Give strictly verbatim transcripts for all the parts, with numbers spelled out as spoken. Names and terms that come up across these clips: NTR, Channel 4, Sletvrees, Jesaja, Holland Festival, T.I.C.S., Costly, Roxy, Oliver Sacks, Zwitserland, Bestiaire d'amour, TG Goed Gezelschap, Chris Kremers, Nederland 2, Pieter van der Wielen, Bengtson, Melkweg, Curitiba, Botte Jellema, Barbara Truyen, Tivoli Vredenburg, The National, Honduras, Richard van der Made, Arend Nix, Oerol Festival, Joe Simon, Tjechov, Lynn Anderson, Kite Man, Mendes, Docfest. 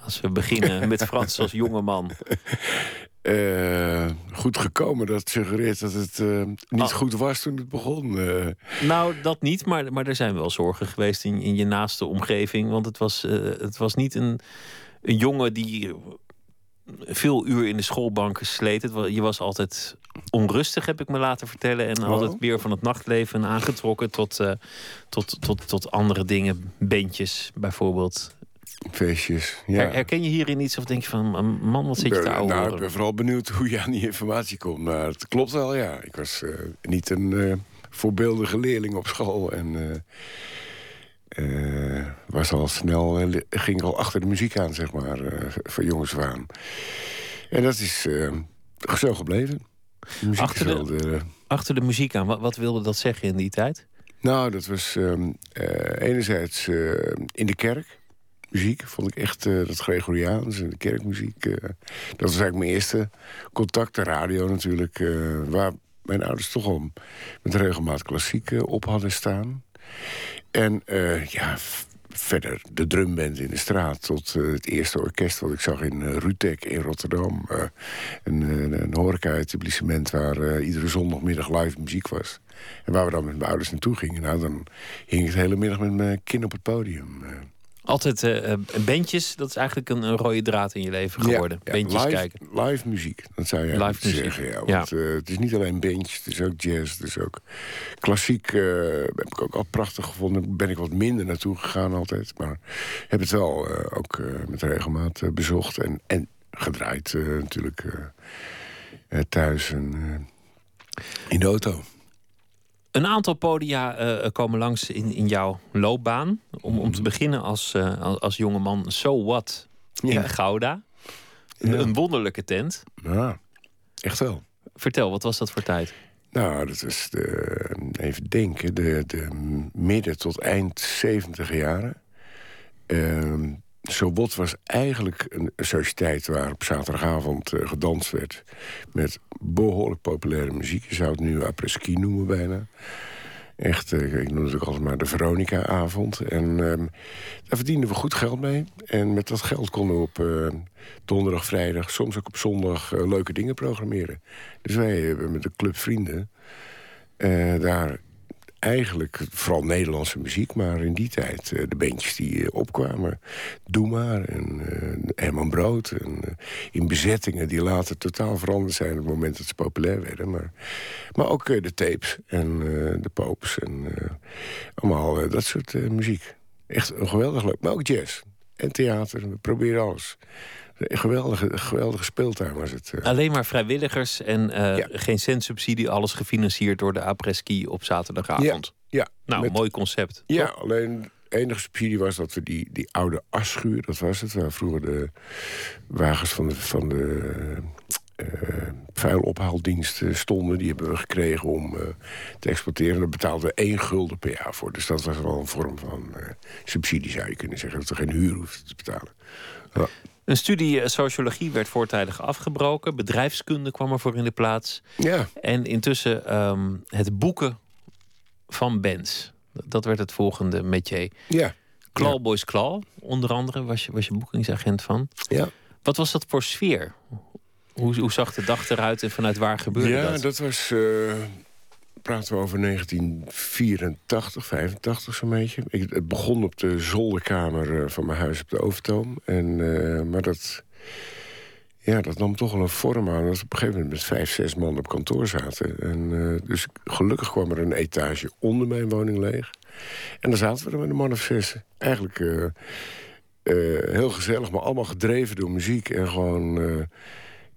Als we beginnen met Frans als jongeman. Uh, goed gekomen, dat suggereert dat het uh, niet ah. goed was toen het begon. Uh. Nou, dat niet, maar, maar er zijn wel zorgen geweest in, in je naaste omgeving. Want het was, uh, het was niet een, een jongen die veel uur in de schoolbanken sleet. Het was, je was altijd onrustig, heb ik me laten vertellen. En had het weer van het nachtleven aangetrokken tot, uh, tot, tot, tot andere dingen. Bandjes bijvoorbeeld. Feestjes, ja. Herken je hierin iets of denk je van, man, wat zit je te oude? Nou, ik ben vooral benieuwd hoe je aan die informatie komt. Maar het klopt wel, ja. Ik was uh, niet een uh, voorbeeldige leerling op school. En uh, uh, was al snel, uh, ging al achter de muziek aan, zeg maar, uh, van jongens aan. En dat is uh, zo gebleven. De achter, de, de, uh, achter de muziek aan, wat, wat wilde dat zeggen in die tijd? Nou, dat was um, uh, enerzijds uh, in de kerk. Muziek vond ik echt, uh, dat Gregoriaans en de kerkmuziek. Uh, dat was eigenlijk mijn eerste contact, de radio natuurlijk. Uh, waar mijn ouders toch al met regelmaat klassiek uh, op hadden staan. En uh, ja, f- verder de drumband in de straat. Tot uh, het eerste orkest wat ik zag in uh, Rutek in Rotterdam. Uh, een, een, een horeca-etablissement waar uh, iedere zondagmiddag live muziek was. En waar we dan met mijn ouders naartoe gingen. Nou, dan hing ik de hele middag met mijn kin op het podium. Uh, Altijd uh, bandjes, dat is eigenlijk een, een rode draad in je leven geworden. Ja, ja. Bandjes live, kijken. Live muziek, dat zou je live muziek zeggen. Ja, want ja. Uh, het is niet alleen bandjes, het is ook jazz, het is ook klassiek. Uh, heb ik ook al prachtig gevonden. Ben ik wat minder naartoe gegaan altijd. Maar heb het wel uh, ook uh, met regelmaat uh, bezocht en, en gedraaid uh, natuurlijk uh, uh, thuis en uh, in de auto. Een aantal podia uh, komen langs in, in jouw loopbaan. Om, om te beginnen als, uh, als, als jongeman So What in ja. Gouda. Ja. Een wonderlijke tent. Ja, echt wel. Vertel, wat was dat voor tijd? Nou, dat is de, even denken, de, de midden tot eind zeventig jaren. Uh, So What was eigenlijk een sociëteit waar op zaterdagavond uh, gedanst werd met behoorlijk populaire muziek. Je zou het nu après-ski noemen bijna. Echt, uh, ik noem het ook altijd maar de Veronica-avond. En um, daar verdienden we goed geld mee. En met dat geld konden we op uh, donderdag, vrijdag, soms ook op zondag uh, leuke dingen programmeren. Dus wij hebben met een club vrienden uh, daar eigenlijk vooral Nederlandse muziek, maar in die tijd uh, de bandjes die uh, opkwamen. Doe Maar en uh, Herman Brood. En, uh, in bezettingen die later totaal veranderd zijn op het moment dat ze populair werden. Maar, maar ook uh, de tapes en uh, de popes en uh, allemaal uh, dat soort uh, muziek. Echt een geweldig leuk. Maar ook jazz en theater. We proberen alles. Een geweldige, geweldige speeltuin was het. Alleen maar vrijwilligers en uh, ja. geen cent subsidie. Alles gefinancierd door de après-ski op zaterdagavond. Ja, ja. Nou, met, mooi concept. Ja, toch? Alleen de enige subsidie was dat we die, die oude asschuur, dat was het. Waar vroeger de wagens van de, van de uh, vuilophaaldienst stonden. Die hebben we gekregen om uh, te exporteren. Daar betaalden we één gulden per jaar voor. Dus dat was wel een vorm van uh, subsidie, zou je kunnen zeggen. Dat we geen huur hoefden te betalen. Nou, een studie sociologie werd voortijdig afgebroken. Bedrijfskunde kwam ervoor in de plaats. Ja. En intussen um, het boeken van bands. Dat werd het volgende métier. Ja. Claw Boys Claw, onder andere, was je, was je boekingsagent van. Ja. Wat was dat voor sfeer? Hoe, hoe zag de dag eruit en vanuit waar gebeurde ja, dat? Ja, dat was... Uh... praten we over negentien vierentachtig, vijfentachtig zo'n beetje. Ik, het begon op de zolderkamer uh, van mijn huis op de Overtoom. En, uh, maar dat, ja, dat nam toch wel een vorm aan. Dat we op een gegeven moment met vijf, zes man op kantoor zaten. En, uh, dus gelukkig kwam er een etage onder mijn woning leeg. En daar zaten we er met een man of zes. Eigenlijk uh, uh, heel gezellig, maar allemaal gedreven door muziek. En gewoon... Uh,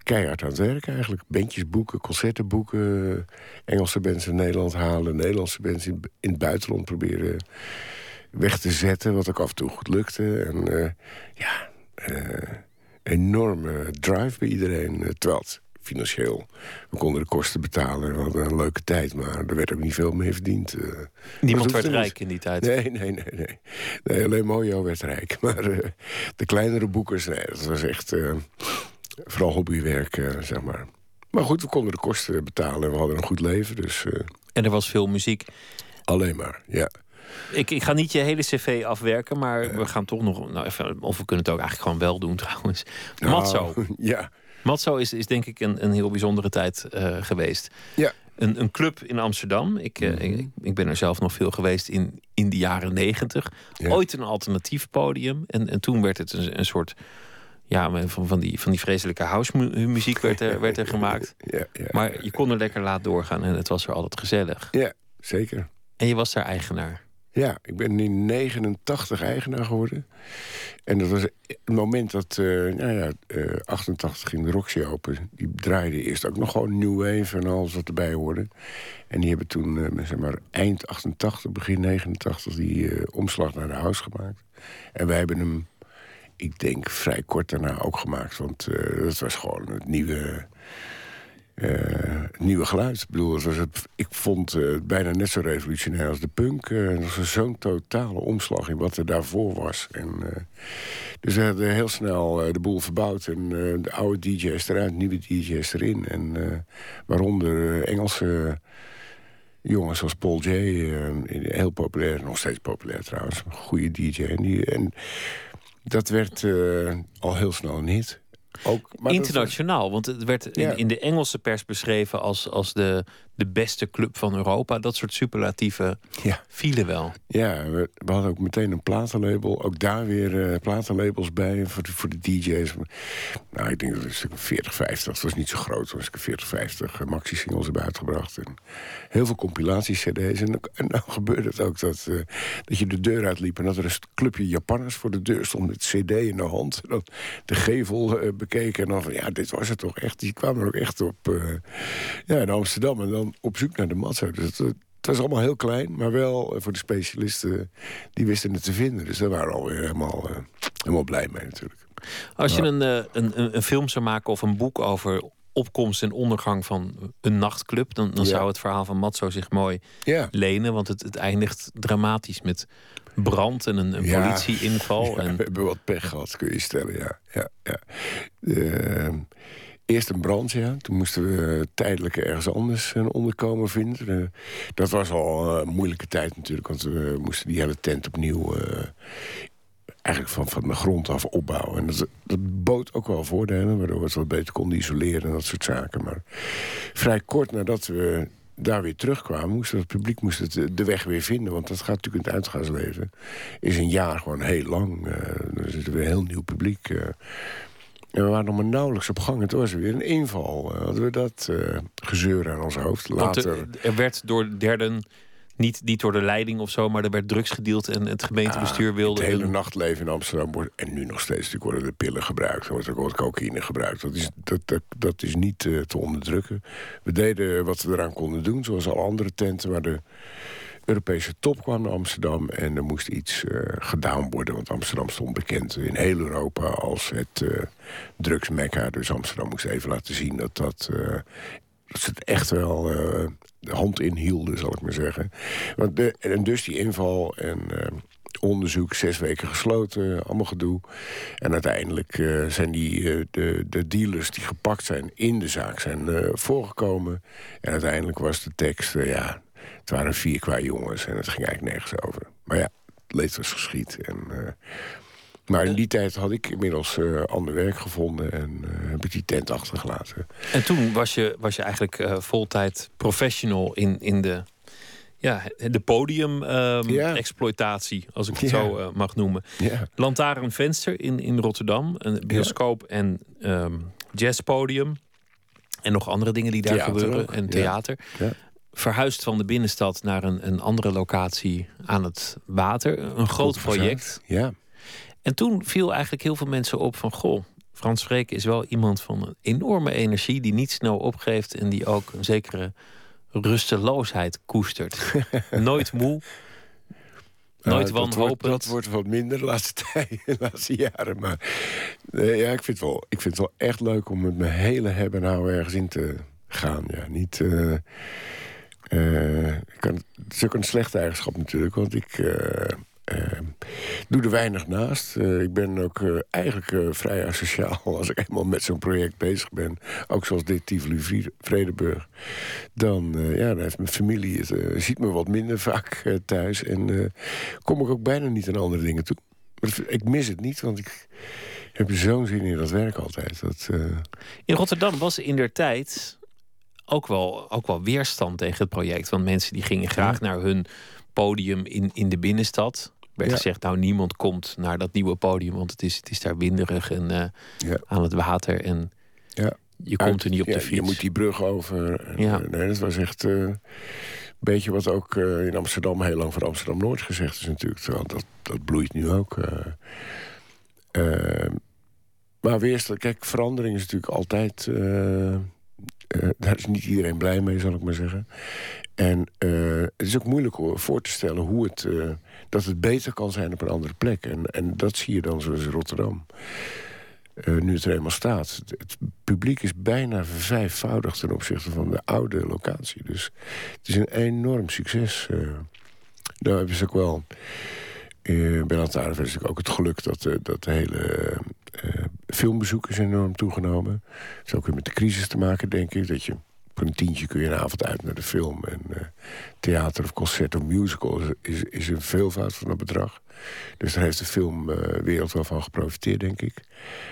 keihard aan het werk eigenlijk. Bandjes boeken, concerten boeken. Engelse bands in Nederland halen. Nederlandse bands in, in het buitenland proberen weg te zetten. Wat ook af en toe goed lukte. En uh, ja, uh, enorme drive bij iedereen. Uh, terwijl het financieel, we konden de kosten betalen. We hadden een leuke tijd, maar er werd ook niet veel mee verdiend. Uh, Niemand werd rijk in die tijd. Nee, nee, nee. nee. nee alleen Mojo werd rijk. Maar uh, de kleinere boekers, nee, dat was echt... Uh, Vooral hobbywerk, uh, zeg maar. Maar goed, we konden de kosten betalen en we hadden een goed leven. Dus, uh... En er was veel muziek. Alleen maar, ja. Ik, ik ga niet je hele cv afwerken, maar uh, we gaan toch nog... Nou, even, of we kunnen het ook eigenlijk gewoon wel doen trouwens. Nou, Mazzo. Ja. Mazzo is, is denk ik een, een heel bijzondere tijd uh, geweest. Ja. Een, een club in Amsterdam. Ik, uh, ik, ik ben er zelf nog veel geweest in, in de jaren negentig. Ja. Ooit een alternatief podium. En, en toen werd het een, een soort... Ja, van, van, die, van die vreselijke housemuziek werd er, werd er gemaakt. Ja, ja, ja. Maar je kon er lekker laat doorgaan en het was er altijd gezellig. Ja, zeker. En je was daar eigenaar. Ja, ik ben in negenentachtig eigenaar geworden. En dat was het moment dat, uh, nou ja, uh, achtentachtig ging de Roxy open. Die draaide eerst ook nog gewoon New Wave en alles wat erbij hoorde. En die hebben toen, uh, zeg maar, eind achtentachtig, begin negenentachtig... die uh, omslag naar de house gemaakt. En wij hebben hem... Ik denk vrij kort daarna ook gemaakt. Want uh, dat was gewoon het nieuwe, uh, het nieuwe geluid. Ik bedoel, het was het, ik vond uh, het bijna net zo revolutionair als de punk. Uh, dat was zo'n totale omslag in wat er daarvoor was. En, uh, dus we hadden heel snel uh, de boel verbouwd. En uh, de oude D J's eruit, nieuwe D J's erin. En uh, waaronder uh, Engelse... Uh, jongens zoals Paul Jay, uh, heel populair, nog steeds populair trouwens. Een goede D J. En die, en dat werd uh, al heel snel een hit. Ook, maar internationaal, was... want het werd ja. in, in de Engelse pers beschreven als, als de, de beste club van Europa. Dat soort superlatieven ja. vielen wel. Ja, we, we hadden ook meteen een platenlabel. Ook daar weer uh, platenlabels bij voor de, voor de D J's. Nou, ik denk dat het een stuk veertig, vijftig, dat was niet zo groot. Toen was ik veertig, vijftig uh, maxi-singles hebben uitgebracht. En heel veel compilatie-cd's. En, en nou gebeurde het ook dat, uh, dat je de deur uitliep... en dat er een clubje Japanners voor de deur stond met cd in de hand. Dat de gevel... Uh, bekeken en dan van, ja, dit was het toch echt. Die kwamen er ook echt op uh, ja, in Amsterdam en dan op zoek naar de Mazzo. Dus het, het was allemaal heel klein, maar wel uh, voor de specialisten, die wisten het te vinden. Dus daar waren we alweer helemaal, uh, helemaal blij mee natuurlijk. Als je een, uh, een, een film zou maken of een boek over opkomst en ondergang van een nachtclub... dan, dan ja. zou het verhaal van Mazzo zich mooi ja. lenen. Want het, het eindigt dramatisch met brand en een, een ja. politieinval. Ja, en... We hebben wat pech gehad, kun je stellen, ja. ja, ja. Uh, eerst een brand, ja. Toen moesten we tijdelijk ergens anders een onderkomen vinden. Uh, dat was al een moeilijke tijd natuurlijk... want we moesten die hele tent opnieuw... Uh, eigenlijk van, van de grond af opbouwen. En dat, dat bood ook wel voordelen, waardoor we het wat beter konden isoleren en dat soort zaken. Maar vrij kort nadat we daar weer terugkwamen, moest het publiek moest het de weg weer vinden. Want dat gaat natuurlijk in het uitgaansleven. Is een jaar gewoon heel lang. Uh, er zit weer een heel nieuw publiek. Uh, en we waren nog maar nauwelijks op gang. En toen was er weer een inval. Uh, hadden we dat uh, gezeur aan ons hoofd. Later... Want er werd door derden... Niet, niet door de leiding of zo, maar er werd drugs gedeeld... en het gemeentebestuur ah, wilde... Het hele nachtleven in Amsterdam wordt... en nu nog steeds natuurlijk worden de pillen gebruikt. Er wordt ook cocaïne gebruikt. Dat is, dat, dat, dat is niet uh, te onderdrukken. We deden wat we eraan konden doen, zoals al andere tenten... waar de Europese top kwam naar Amsterdam... en er moest iets uh, gedaan worden, want Amsterdam stond bekend... in heel Europa als het uh, drugsmekka. Dus Amsterdam moest even laten zien dat dat... Uh, dat ze het echt wel uh, de hand in hielden, zal ik maar zeggen. Want de, en dus die inval en uh, onderzoek, zes weken gesloten, allemaal gedoe. En uiteindelijk uh, zijn die, uh, de, de dealers die gepakt zijn in de zaak zijn uh, voorgekomen. En uiteindelijk was de tekst, uh, ja, het waren vier qua jongens... en het ging eigenlijk nergens over. Maar ja, het leed was geschied. En, uh, maar in die tijd had ik inmiddels uh, ander werk gevonden... en uh, heb ik die tent achtergelaten. En toen was je, was je eigenlijk uh, voltijd professional in, in de, ja, de podium-exploitatie... Um, ja. als ik het ja. zo uh, mag noemen. Ja. Lantaarn Venster in, in Rotterdam, een bioscoop ja. en um, jazzpodium... en nog andere dingen die daar theater gebeuren, ook. En theater... Ja. Ja. Verhuisd van de binnenstad naar een, een andere locatie aan het water. Een Goed groot project. Ja. En toen viel eigenlijk heel veel mensen op van... goh, Frans Vreeke is wel iemand van een enorme energie... die niet snel opgeeft en die ook een zekere rusteloosheid koestert. Nooit moe, nooit uh, wanhopend. Dat wordt, dat wordt wat minder de laatste, tijd, de laatste jaren. Maar uh, ja, ik vind, wel, ik vind het wel echt leuk om met mijn hele hebben en houden ergens in te gaan. Ja, niet... Uh, uh, ik kan, het is ook een slechte eigenschap natuurlijk, want ik... Uh, Uh, doe er weinig naast. Uh, ik ben ook uh, eigenlijk uh, vrij asociaal als ik eenmaal met zo'n project bezig ben. Ook zoals dit Tivoli Vredenburg. Dan, uh, ja, dan heeft mijn familie het, uh, ziet me wat minder vaak uh, thuis. En uh, kom ik ook bijna niet aan andere dingen toe. Maar ik mis het niet, want ik heb zo'n zin in dat werk altijd. Dat, uh... In Rotterdam was in der tijd ook wel, ook wel weerstand tegen het project. Want mensen die gingen graag ja. naar hun podium in, in de binnenstad. Er werd ja. gezegd, nou, niemand komt naar dat nieuwe podium, want het is, het is daar winderig en uh, ja. aan het water. En ja. je komt Uit, er niet op ja, de fiets. Je moet die brug over. En, ja. nee, dat was echt een uh, beetje wat ook uh, in Amsterdam heel lang voor Amsterdam-Noord gezegd is natuurlijk. Terwijl dat, dat bloeit nu ook. Uh, uh, maar weerstand, kijk, verandering is natuurlijk altijd... Uh, Uh, daar is niet iedereen blij mee, zal ik maar zeggen. En uh, het is ook moeilijk hoor, voor te stellen hoe het, uh, dat het beter kan zijn op een andere plek. En, en dat zie je dan zoals in Rotterdam. Uh, nu het er eenmaal staat. Het publiek is bijna vervijfvoudigd ten opzichte van de oude locatie. Dus het is een enorm succes. Uh, daar hebben ze ook wel... Uh, bij Lantaarn Venster ook het geluk dat, uh, dat de hele... Uh, Uh, filmbezoek is enorm toegenomen. Dat heeft ook weer met de crisis te maken, denk ik. Dat je op een tientje kun je een avond uit naar de film. En uh, theater of concert of musical is, is een veelvoud van dat bedrag. Dus daar heeft de filmwereld uh, wel van geprofiteerd, denk ik.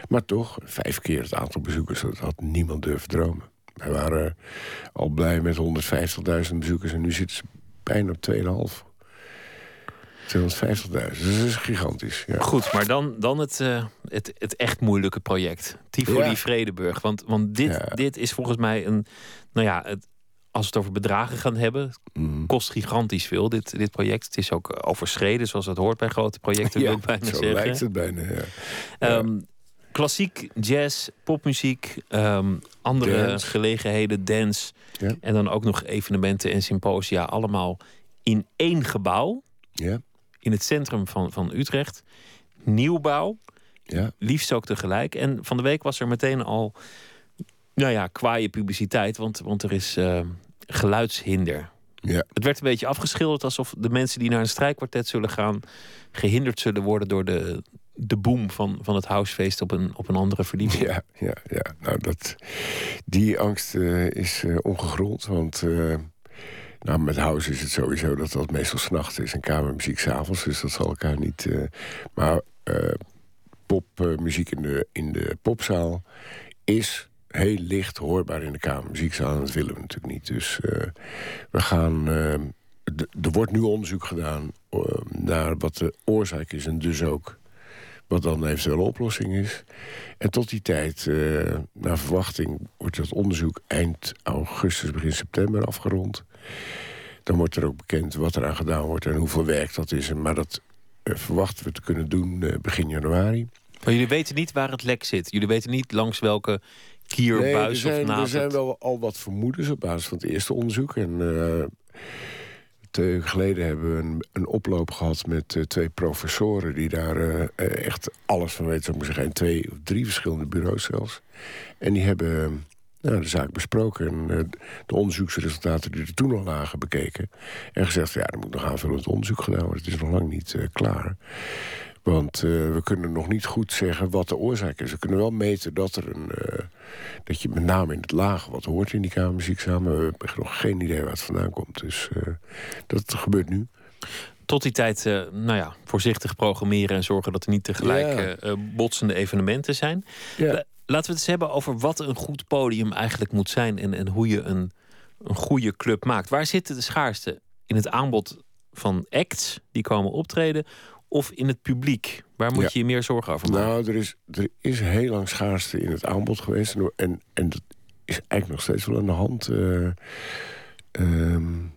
Maar toch, vijf keer het aantal bezoekers, dat had niemand durven dromen. Wij waren al blij met honderdvijftigduizend bezoekers en nu zitten ze bijna op twee komma vijf. tweehonderdvijftigduizend, dat is gigantisch. Ja. Goed, maar dan, dan het, uh, het, het echt moeilijke project. Tivoli ja. Vredenburg. Want, want dit, ja. dit is volgens mij een... Nou ja, het, als we het over bedragen gaan hebben... Mm. kost gigantisch veel, dit, dit project. Het is ook overschreden, zoals dat hoort bij grote projecten. Ja, wil ik bijna zo zeggen. Lijkt het bijna, ja. Um, klassiek, jazz, popmuziek, um, andere dance. gelegenheden, dance... Ja. en dan ook nog evenementen en symposia. Allemaal in één gebouw. Ja. In het centrum van, van Utrecht. Nieuwbouw. Ja. Liefst ook tegelijk. En van de week was er meteen al... nou ja, kwaaie publiciteit. Want, want er is uh, geluidshinder. Ja. Het werd een beetje afgeschilderd... alsof de mensen die naar een strijkkwartet zullen gaan... gehinderd zullen worden door de, de boom van, van het housefeest... op een, op een andere verdieping. Ja, ja, ja. Nou, dat, die angst uh, is uh, ongegrond. Want... Uh... Nou, met house is het sowieso dat dat meestal 's nachts is en kamermuziek 's avonds, dus dat zal elkaar niet... Uh, maar uh, popmuziek uh, in de, in de popzaal is heel licht hoorbaar in de kamermuziekzaal. En dat willen we natuurlijk niet. Dus uh, we gaan... Uh, d- er wordt nu onderzoek gedaan uh, naar wat de oorzaak is en dus ook wat dan eventueel oplossing is. En tot die tijd, uh, naar verwachting, wordt dat onderzoek eind augustus, begin september afgerond. Dan wordt er ook bekend wat eraan gedaan wordt en hoeveel werk dat is. Maar dat uh, verwachten we te kunnen doen uh, begin januari. Maar jullie weten niet waar het lek zit? Jullie weten niet langs welke kier, nee, buis of naad? Er zijn wel al wat vermoedens op basis van het eerste onderzoek. En uh, twee jaar geleden hebben we een, een oploop gehad met uh, twee professoren... die daar uh, echt alles van weten, zou ik maar zeggen. En twee of drie verschillende bureaus zelfs. En die hebben... Uh, Nou, de zaak besproken en uh, de onderzoeksresultaten die er toen al lagen bekeken. En gezegd, ja, er moet nog aanvullend onderzoek gedaan worden. Het is nog lang niet uh, klaar. Want uh, we kunnen nog niet goed zeggen wat de oorzaak is. We kunnen wel meten dat er een... Uh, dat je met name in het lage wat hoort in die kamermuziek samen. We hebben nog geen idee waar het vandaan komt. Dus uh, dat gebeurt nu. Tot die tijd, uh, nou ja, voorzichtig programmeren... en zorgen dat er niet tegelijk ja. uh, botsende evenementen zijn. Ja. Laten we het eens hebben over wat een goed podium eigenlijk moet zijn... en, en hoe je een, een goede club maakt. Waar zitten de schaarste? In het aanbod van acts die komen optreden... of in het publiek? Waar moet ja. je je meer zorgen over maken? Nou, er is, er is heel lang schaarste in het aanbod geweest. En, en dat is eigenlijk nog steeds wel aan de hand. Uh, um,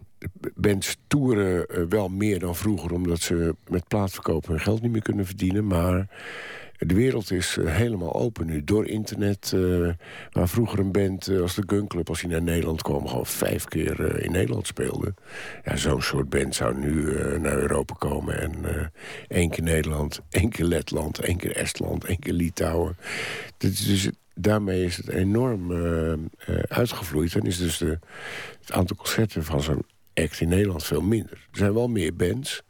bands toeren uh, wel meer dan vroeger... omdat ze met plaatverkopen hun geld niet meer kunnen verdienen, maar... De wereld is helemaal open nu, door internet. Uh, waar vroeger een band uh, als de Gun Club, als die naar Nederland kwam... gewoon vijf keer uh, in Nederland speelde. Ja, zo'n soort band zou nu uh, naar Europa komen. En uh, één keer Nederland, één keer Letland, één keer Estland, één keer Litouwen. Dus, dus daarmee is het enorm uh, uitgevloeid. En is dus de, het aantal concerten van zo'n act in Nederland veel minder. Er zijn wel meer bands...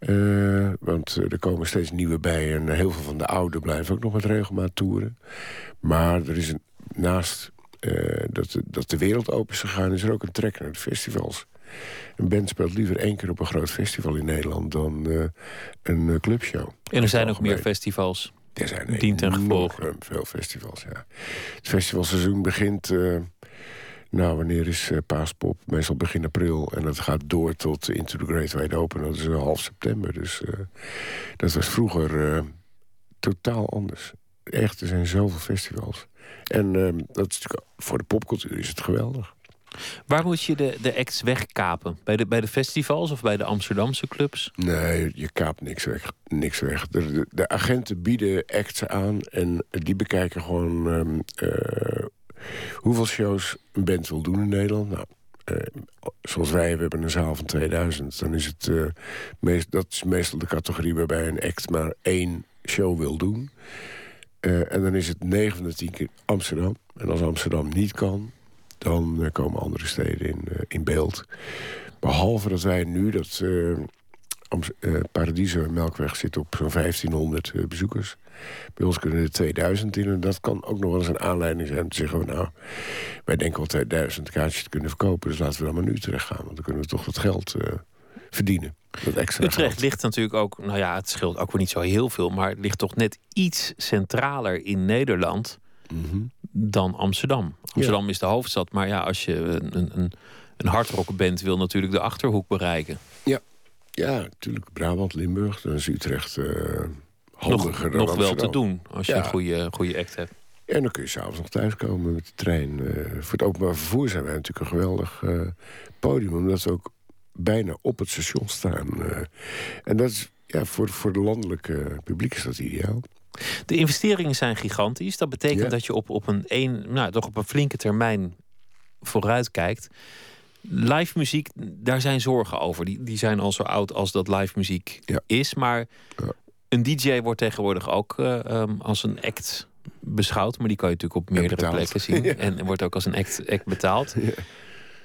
Uh, want er komen steeds nieuwe bij. En heel veel van de oude blijven ook nog met regelmaat toeren. Maar er is een, naast uh, dat, de, dat de wereld open is gegaan... is er ook een trek naar de festivals. Een band speelt liever één keer op een groot festival in Nederland... dan uh, een clubshow. En er zijn ook meer festivals. Er zijn enorm veel festivals, ja. Het festivalseizoen begint... Uh, nou, wanneer is uh, Paaspop? Meestal begin april. En dat gaat door tot Into the Great Wide Open. Dat is uh, half september. Dus uh, dat was vroeger uh, totaal anders. Echt, er zijn zoveel festivals. En uh, dat is natuurlijk, voor de popcultuur is het geweldig. Waar moet je de, de acts wegkapen? Bij de, bij de festivals of bij de Amsterdamse clubs? Nee, je kaapt niks weg. Niks weg. De, de, de agenten bieden acts aan en die bekijken gewoon... Um, uh, hoeveel shows een band wil doen in Nederland? Nou, eh, zoals wij, we hebben een zaal van tweeduizend. Dan is het, uh, meest, dat is meestal de categorie waarbij een act maar één show wil doen. Uh, en dan is het negen van de tien keer Amsterdam. En als Amsterdam niet kan, dan uh, komen andere steden in, uh, in beeld. Behalve dat wij nu, dat uh, Amst- uh, Paradiso en Melkweg zit op zo'n vijftienhonderd uh, bezoekers... Bij ons kunnen er tweeduizend in. En dat kan ook nog wel eens een aanleiding zijn om te zeggen... nou, wij denken wel tweeduizend kaartjes te kunnen verkopen... dus laten we dan maar nu terecht gaan. Want dan kunnen we toch wat geld uh, verdienen. Dat extra Utrecht geld. Ligt natuurlijk ook... nou ja, het scheelt ook weer niet zo heel veel... maar het ligt toch net iets centraler in Nederland... Mm-hmm. dan Amsterdam. Amsterdam ja. is de hoofdstad. Maar ja, als je een, een, een hardrock bent... wil natuurlijk de Achterhoek bereiken. Ja, ja, natuurlijk Brabant, Limburg. Dan is Utrecht... Uh... Nog, nog wel Amsterdam. Te doen, als je ja. een goede, goede act hebt. En dan kun je s'avonds nog thuiskomen met de trein. Uh, voor het openbaar vervoer zijn wij natuurlijk een geweldig uh, podium... omdat we ook bijna op het station staan. Uh, en dat is ja, voor, voor de landelijke uh, publiek is dat ideaal. De investeringen zijn gigantisch. Dat betekent ja. dat je op, op, een een, nou, toch op een flinke termijn vooruitkijkt. Live muziek, daar zijn zorgen over. Die, die zijn al zo oud als dat live muziek ja. is, maar... Ja. Een D J wordt tegenwoordig ook uh, um, als een act beschouwd. Maar die kan je natuurlijk op meerdere plekken zien. Ja. En wordt ook als een act, act betaald. Ja.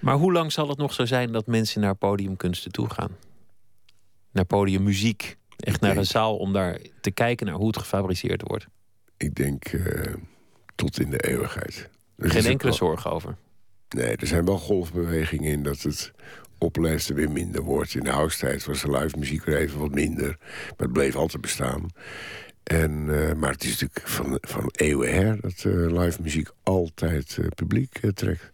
Maar hoe lang zal het nog zo zijn dat mensen naar podiumkunsten toe gaan? Naar podiummuziek. Echt ik naar denk, een zaal om daar te kijken naar hoe het gefabriceerd wordt. Ik denk uh, tot in de eeuwigheid. Er Geen enkele wel... zorg over? Nee, er zijn wel golfbewegingen in dat het... oplijsten weer minder wordt. In de house-tijd was de live muziek weer even wat minder. Maar het bleef altijd bestaan. En, uh, maar het is natuurlijk van, van eeuwen her... dat uh, live muziek altijd uh, publiek uh, trekt.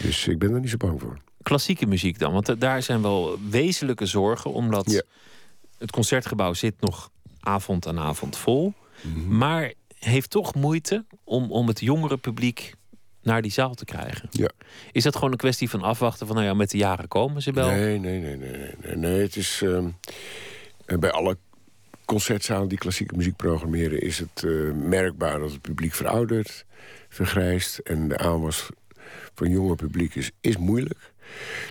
Dus ik ben er niet zo bang voor. Klassieke muziek dan? Want uh, daar zijn wel wezenlijke zorgen... omdat ja. het Concertgebouw zit nog avond aan avond vol... Mm-hmm. maar heeft toch moeite om, om het jongere publiek... naar die zaal te krijgen. Ja. Is dat gewoon een kwestie van afwachten... van nou ja, met de jaren komen ze wel? Nee, nee, nee, nee, nee. nee het is... Uh, bij alle concertzalen die klassieke muziek programmeren... is het uh, merkbaar dat het publiek veroudert, vergrijst... en de aanwas van jonger publiek is, is moeilijk.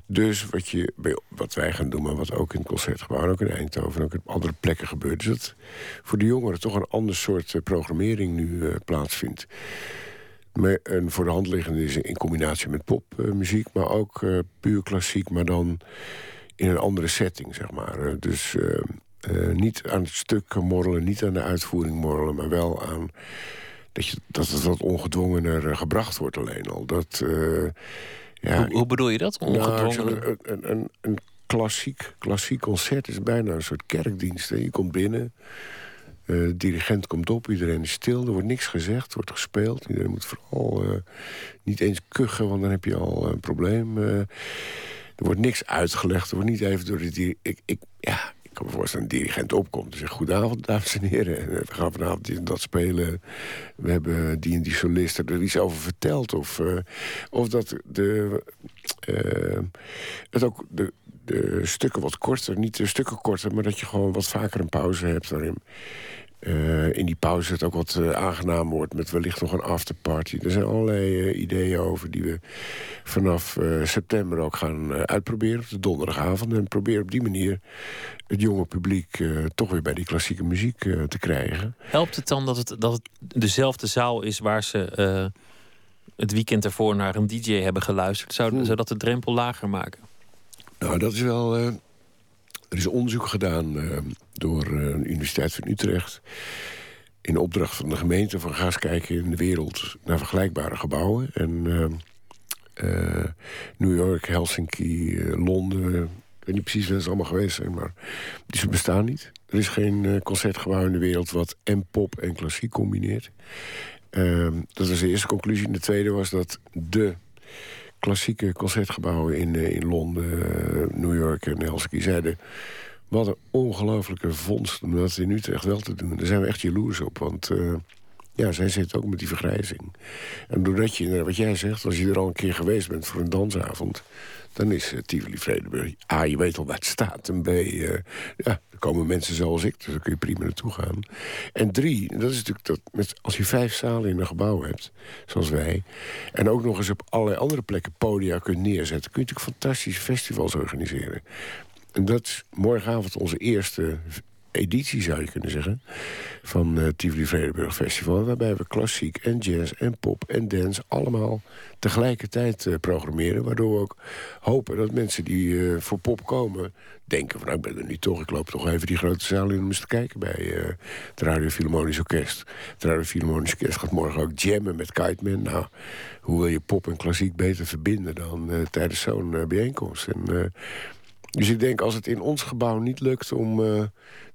Dus wat, je, wat wij gaan doen, maar wat ook in het Concertgebouw... ook in Eindhoven, ook op andere plekken gebeurt... is dat voor de jongeren toch een ander soort programmering nu uh, plaatsvindt. Met een voor de hand liggende is in combinatie met popmuziek... Uh, maar ook uh, puur klassiek, maar dan in een andere setting, zeg maar. Uh, dus uh, uh, niet aan het stuk morrelen, niet aan de uitvoering morrelen... maar wel aan dat, je, dat het wat ongedwongener uh, gebracht wordt alleen al. Dat, uh, ja, hoe, hoe bedoel je dat, ongedwongener? Nou, een, een, een klassiek, klassiek concert is bijna een soort kerkdienst. Hè? Je komt binnen... Uh, de dirigent komt op, iedereen is stil, er wordt niks gezegd, er wordt gespeeld. Iedereen moet vooral uh, niet eens kuchen, want dan heb je al een probleem. Uh, er wordt niks uitgelegd, er wordt niet even door de dirigent... Ik, ik, ja, ik kan me voorstellen dat een dirigent opkomt en zegt... Goedenavond, dames en heren, we gaan vanavond dit en dat spelen. We hebben die en die solist, er iets over verteld. Of, uh, of dat de... Uh, het ook... de De stukken wat korter, niet de stukken korter... maar dat je gewoon wat vaker een pauze hebt waarin... Uh, in die pauze het ook wat uh, aangenaam wordt... met wellicht nog een afterparty. Er zijn allerlei uh, ideeën over die we vanaf uh, september ook gaan uh, uitproberen... op de donderdagavond. En proberen op die manier het jonge publiek... Uh, toch weer bij die klassieke muziek uh, te krijgen. Helpt het dan dat het, dat het dezelfde zaal is waar ze... Uh, het weekend ervoor naar een D J hebben geluisterd? Zou, zou dat de drempel lager maken? Nou, dat is wel uh, Er is onderzoek gedaan uh, door uh, de Universiteit van Utrecht, in opdracht van de gemeente, van ga eens kijken in de wereld naar vergelijkbare gebouwen. En uh, uh, New York, Helsinki, uh, Londen, uh, ik weet niet precies waar ze allemaal geweest zijn, maar die bestaan niet. Er is geen uh, concertgebouw in de wereld wat en pop en klassiek combineert. Uh, dat was de eerste conclusie. En de tweede was dat de klassieke concertgebouwen in, uh, in Londen, uh, New York en Helsinki zeiden: wat een ongelofelijke vondst om dat in Utrecht wel te doen. Daar zijn we echt jaloers op, want uh, ja, zij zitten ook met die vergrijzing. En doordat je, wat jij zegt, als je er al een keer geweest bent voor een dansavond, dan is uh, Tivoli Vredenburg, A, je weet al waar het staat, en B, uh, ja, er komen mensen zoals ik, dus daar kun je prima naartoe gaan. En drie, dat is natuurlijk dat met, als je vijf zalen in een gebouw hebt, zoals wij, en ook nog eens op allerlei andere plekken podia kunt neerzetten, kun je natuurlijk fantastische festivals organiseren. En dat is morgenavond onze eerste editie, zou je kunnen zeggen, van het Tivoli Vredenburg Festival, waarbij we klassiek en jazz en pop en dance allemaal tegelijkertijd uh, programmeren, waardoor we ook hopen dat mensen die uh, voor pop komen denken van, nou, ik ben er nu toch, ik loop toch even die grote zaal in om eens te kijken bij uh, het Radio Philharmonische Orkest. Het Radio Philharmonische Orkest gaat morgen ook jammen met Kite Man. Nou, hoe wil je pop en klassiek beter verbinden dan uh, tijdens zo'n uh, bijeenkomst? En uh, Dus ik denk, als het in ons gebouw niet lukt om uh,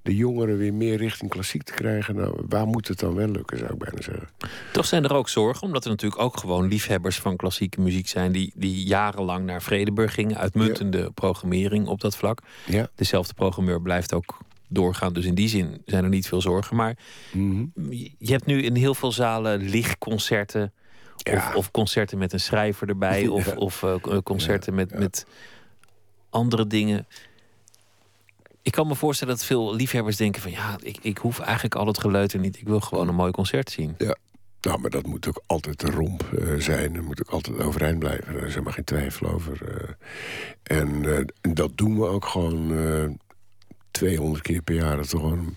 de jongeren weer meer richting klassiek te krijgen, nou, waar moet het dan wel lukken, zou ik bijna zeggen. Toch zijn er ook zorgen, omdat er natuurlijk ook gewoon liefhebbers van klassieke muziek zijn die, die jarenlang naar Vredenburg gingen, uitmuntende ja. programmering op dat vlak. Ja. Dezelfde programmeur blijft ook doorgaan, dus in die zin zijn er niet veel zorgen. Maar mm-hmm. je hebt nu in heel veel zalen lichtconcerten, ja. of, of concerten met een schrijver erbij, ja. of, of uh, concerten ja. met... Ja. met andere dingen. Ik kan me voorstellen dat veel liefhebbers denken van, ja, ik, ik hoef eigenlijk al het geluid er niet. Ik wil gewoon een mooi concert zien. Ja, nou, maar dat moet ook altijd de romp uh, zijn. Dat moet ook altijd overeind blijven. Daar is er maar geen twijfel over. Uh, en uh, dat doen we ook gewoon uh, tweehonderd keer per jaar. Dat is gewoon een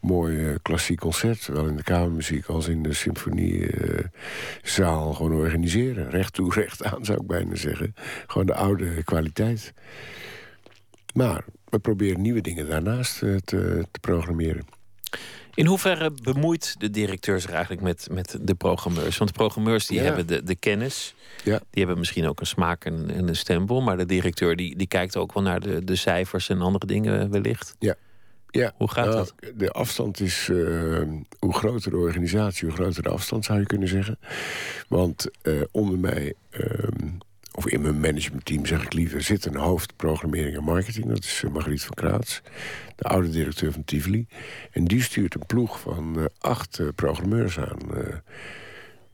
mooi uh, klassiek concert. Zowel in de kamermuziek als in de symfoniezaal uh, gewoon organiseren. Recht toe, recht aan, zou ik bijna zeggen. Gewoon de oude kwaliteit. Maar we proberen nieuwe dingen daarnaast te, te programmeren. In hoeverre bemoeit de directeur zich eigenlijk met, met de programmeurs? Want de programmeurs die ja. hebben de, de kennis. Ja. Die hebben misschien ook een smaak en, en een stempel. Maar de directeur die, die kijkt ook wel naar de, de cijfers en andere dingen wellicht. Ja. Ja. Hoe gaat nou, dat? De afstand is, uh, hoe groter de organisatie, hoe groter de afstand, zou je kunnen zeggen. Want uh, onder mij... Uh, of in mijn managementteam, zeg ik liever, zit een hoofd programmering en marketing. Dat is Margriet van Kraats, de oude directeur van Tivoli. En die stuurt een ploeg van uh, acht uh, programmeurs aan. Een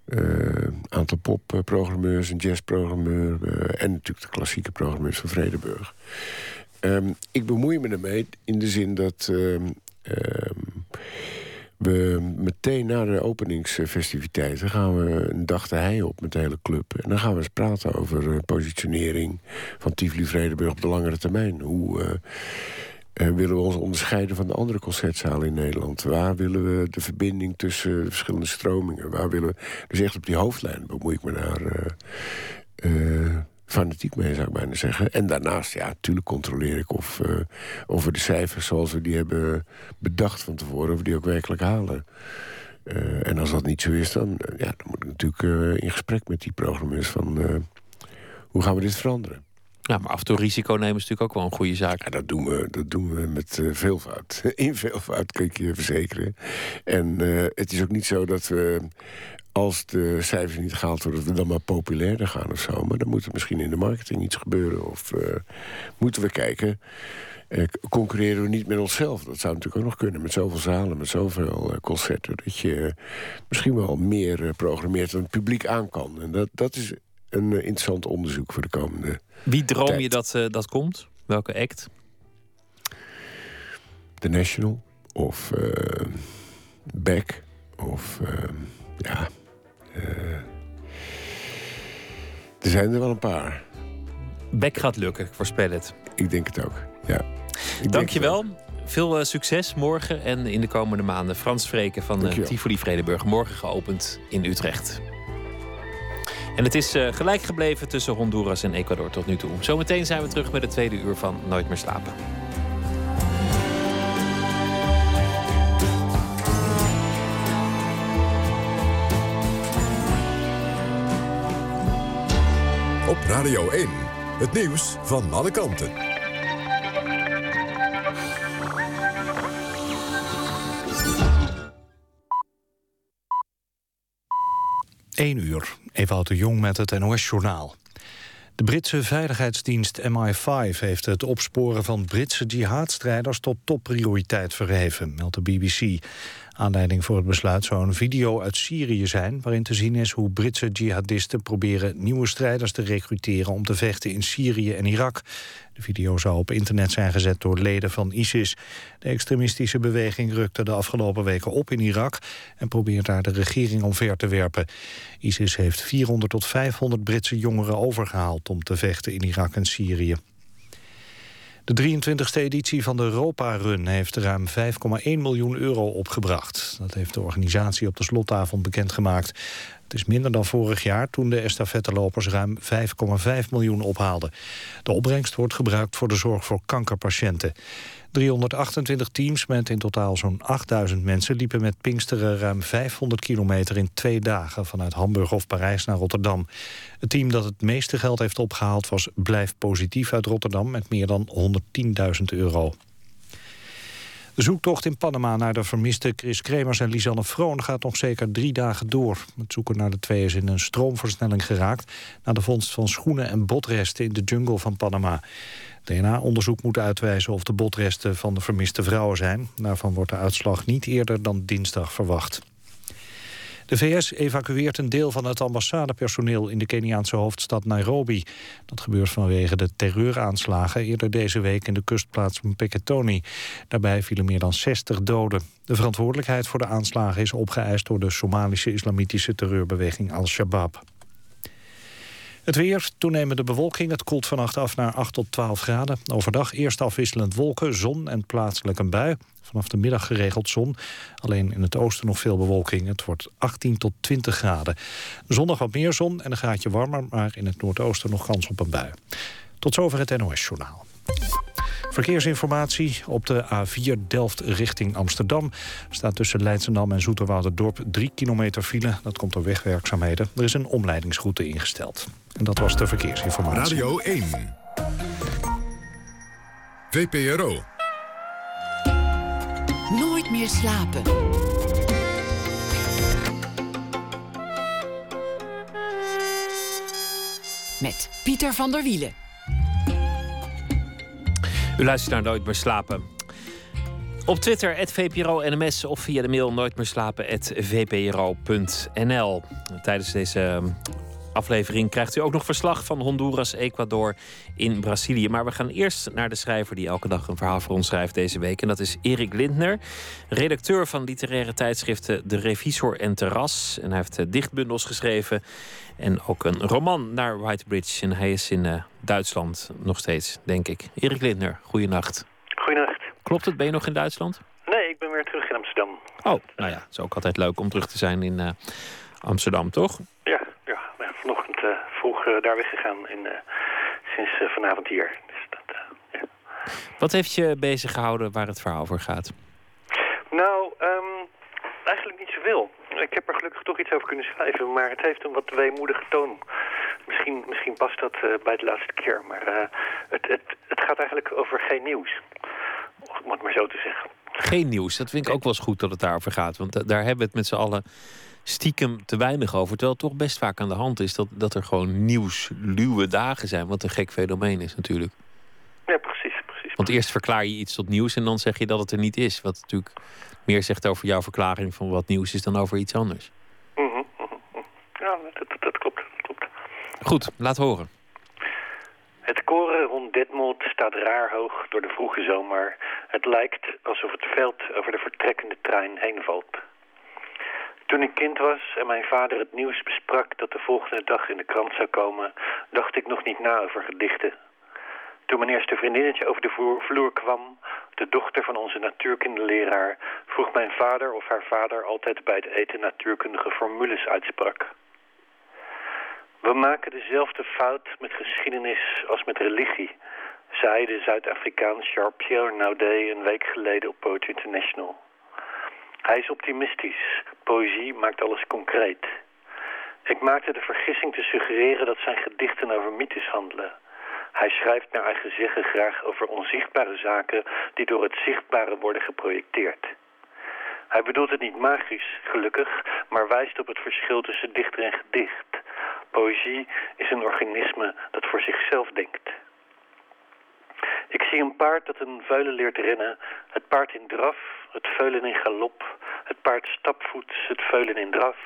uh, uh, aantal popprogrammeurs, een jazzprogrammeur... Uh, en natuurlijk de klassieke programmeurs van Vredenburg. Um, ik bemoei me ermee in de zin dat... Um, um, We meteen na de openingsfestiviteiten gaan we een dag de hei op met de hele club. En dan gaan we eens praten over positionering van Tivoli Vredenburg op de langere termijn. Hoe uh, uh, willen we ons onderscheiden van de andere concertzalen in Nederland? Waar willen we de verbinding tussen de verschillende stromingen? Waar willen we... Dus echt op die hoofdlijn bemoei ik me daar uh, uh, fanatiek mee, zou ik bijna zeggen. En daarnaast, ja, natuurlijk controleer ik of, uh, of we de cijfers zoals we die hebben bedacht van tevoren, of we die ook werkelijk halen. Uh, en als dat niet zo is, dan, uh, ja, dan moet ik natuurlijk uh, in gesprek met die programmeurs van uh, hoe gaan we dit veranderen. Ja, maar af en toe risico nemen is natuurlijk ook wel een goede zaak. Ja, dat doen we, dat doen we met uh, veelvoud. In veelvoud kun ik je verzekeren. En uh, het is ook niet zo dat we... als de cijfers niet gehaald worden, dat we dan maar populairder gaan of zo. Maar dan moet er misschien in de marketing iets gebeuren. Of uh, moeten we kijken, uh, concurreren we niet met onszelf? Dat zou natuurlijk ook nog kunnen. Met zoveel zalen, met zoveel uh, concerten. Dat je uh, misschien wel meer uh, programmeert dan het publiek aan kan. En dat, dat is een uh, interessant onderzoek voor de komende Wie droom tijd. je dat uh, dat komt? Welke act? The National. Of uh, Beck. Of... Uh, Ja, uh, er zijn er wel een paar. Beck gaat lukken, ik voorspel het. Ik denk het ook, ja. Dankjewel, veel uh, succes morgen en in de komende maanden. Frans Vreeke van uh, Tivoli Vredenburg, morgen geopend in Utrecht. En het is uh, gelijk gebleven tussen Honduras en Ecuador tot nu toe. Zometeen zijn we terug met het tweede uur van Nooit meer slapen. Radio één, het nieuws van alle kanten. één uur, Ewout de Jong met het N O S-journaal. De Britse veiligheidsdienst M I vijf heeft het opsporen van Britse jihadstrijders tot topprioriteit verheven, meldt de B B C. Aanleiding voor het besluit zou een video uit Syrië zijn, waarin te zien is hoe Britse jihadisten proberen nieuwe strijders te recruteren om te vechten in Syrië en Irak. De video zou op internet zijn gezet door leden van ISIS. De extremistische beweging rukte de afgelopen weken op in Irak en probeert daar de regering omver te werpen. ISIS heeft vierhonderd tot vijfhonderd Britse jongeren overgehaald om te vechten in Irak en Syrië. De drieëntwintigste editie van de Europa-run heeft ruim vijf komma één miljoen euro opgebracht. Dat heeft de organisatie op de slotavond bekendgemaakt. Het is minder dan vorig jaar, toen de estafettelopers ruim vijf komma vijf miljoen ophaalden. De opbrengst wordt gebruikt voor de zorg voor kankerpatiënten. driehonderdachtentwintig teams met in totaal zo'n achtduizend mensen liepen met Pinksteren ruim vijfhonderd kilometer in twee dagen vanuit Hamburg of Parijs naar Rotterdam. Het team dat het meeste geld heeft opgehaald was Blijf Positief uit Rotterdam met meer dan honderdtienduizend euro. De zoektocht in Panama naar de vermiste Chris Kremers en Lisanne Vroon gaat nog zeker drie dagen door. Het zoeken naar de twee is in een stroomversnelling geraakt na de vondst van schoenen en botresten in de jungle van Panama. D N A-onderzoek moet uitwijzen of de botresten van de vermiste vrouwen zijn. Daarvan wordt de uitslag niet eerder dan dinsdag verwacht. De V S evacueert een deel van het ambassadepersoneel in de Keniaanse hoofdstad Nairobi. Dat gebeurt vanwege de terreuraanslagen eerder deze week in de kustplaats Mpeketoni. Daarbij vielen meer dan zestig doden. De verantwoordelijkheid voor de aanslagen is opgeëist door de Somalische islamitische terreurbeweging Al-Shabaab. Het weer, toenemende bewolking, het koelt vannacht af naar acht tot twaalf graden. Overdag eerst afwisselend wolken, zon en plaatselijk een bui. Vanaf de middag geregeld zon. Alleen in het oosten nog veel bewolking. Het wordt achttien tot twintig graden. Zondag wat meer zon en een graadje warmer, maar in het noordoosten nog kans op een bui. Tot zover het N O S-journaal. Verkeersinformatie op de A vier Delft richting Amsterdam. Staat tussen Leidschendam en Zoeterwouderdorp drie kilometer file. Dat komt door wegwerkzaamheden. Er is een omleidingsroute ingesteld. En dat was de verkeersinformatie. Radio één. V P R O. Nooit meer slapen. Met Pieter van der Wielen. U luistert naar Nooit meer slapen. Op Twitter, at V P R O N M S of via de mail nooitmeerslapen at V P R O punt N L. Tijdens deze aflevering krijgt u ook nog verslag van Honduras, Ecuador in Brazilië. Maar we gaan eerst naar de schrijver die elke dag een verhaal voor ons schrijft deze week. En dat is Erik Lindner, redacteur van literaire tijdschriften De Revisor en Terras. En hij heeft dichtbundels geschreven en ook een roman naar Whitebridge. En hij is in uh, Duitsland nog steeds, denk ik. Erik Lindner, goeienacht. Goeienacht. Klopt het? Ben je nog in Duitsland? Nee, ik ben weer terug in Amsterdam. Oh, nou ja, het is ook altijd leuk om terug te zijn in uh, Amsterdam, toch? Ja. Vanochtend uh, vroeg uh, daar weggegaan en uh, sinds uh, vanavond hier. Dus dat, uh, yeah. Wat heeft je bezig gehouden waar het verhaal voor gaat? Nou, um, eigenlijk niet zoveel. Ik heb er gelukkig toch iets over kunnen schrijven, maar het heeft een wat weemoedige toon. Misschien, misschien past dat uh, bij de laatste keer, maar uh, het, het, het gaat eigenlijk over geen nieuws. Om het maar zo te zeggen. Geen nieuws, dat vind ik ook wel eens goed dat het daarover gaat. Want d- daar hebben we het met z'n allen stiekem te weinig over. Terwijl het toch best vaak aan de hand is dat, dat er gewoon nieuwsluwe dagen zijn. Wat een gek fenomeen is natuurlijk. Ja, precies, precies. Want eerst verklaar je iets tot nieuws en dan zeg je dat het er niet is. Wat natuurlijk meer zegt over jouw verklaring van wat nieuws is dan over iets anders. Mm-hmm, mm-hmm. Ja, dat, dat, dat, klopt, dat klopt. Goed, laat horen. Het koren rond Detmold staat raar hoog door de vroege zomer. Het lijkt alsof het veld over de vertrekkende trein heen valt. Toen ik kind was en mijn vader het nieuws besprak dat de volgende dag in de krant zou komen, dacht ik nog niet na over gedichten. Toen mijn eerste vriendinnetje over de vloer kwam, de dochter van onze natuurkundeleraar, vroeg mijn vader of haar vader altijd bij het eten natuurkundige formules uitsprak. We maken dezelfde fout met geschiedenis als met religie, zei de Zuid-Afrikaan Jean-Pierre Naudé een week geleden op Poetry International. Hij is optimistisch. Poëzie maakt alles concreet. Ik maakte de vergissing te suggereren dat zijn gedichten over mythes handelen. Hij schrijft naar eigen zeggen graag over onzichtbare zaken die door het zichtbare worden geprojecteerd. Hij bedoelt het niet magisch, gelukkig, maar wijst op het verschil tussen dichter en gedicht. Poëzie is een organisme dat voor zichzelf denkt. Ik zie een paard dat een veulen leert rennen, het paard in draf, het veulen in galop, het paard stapvoets, het veulen in draf,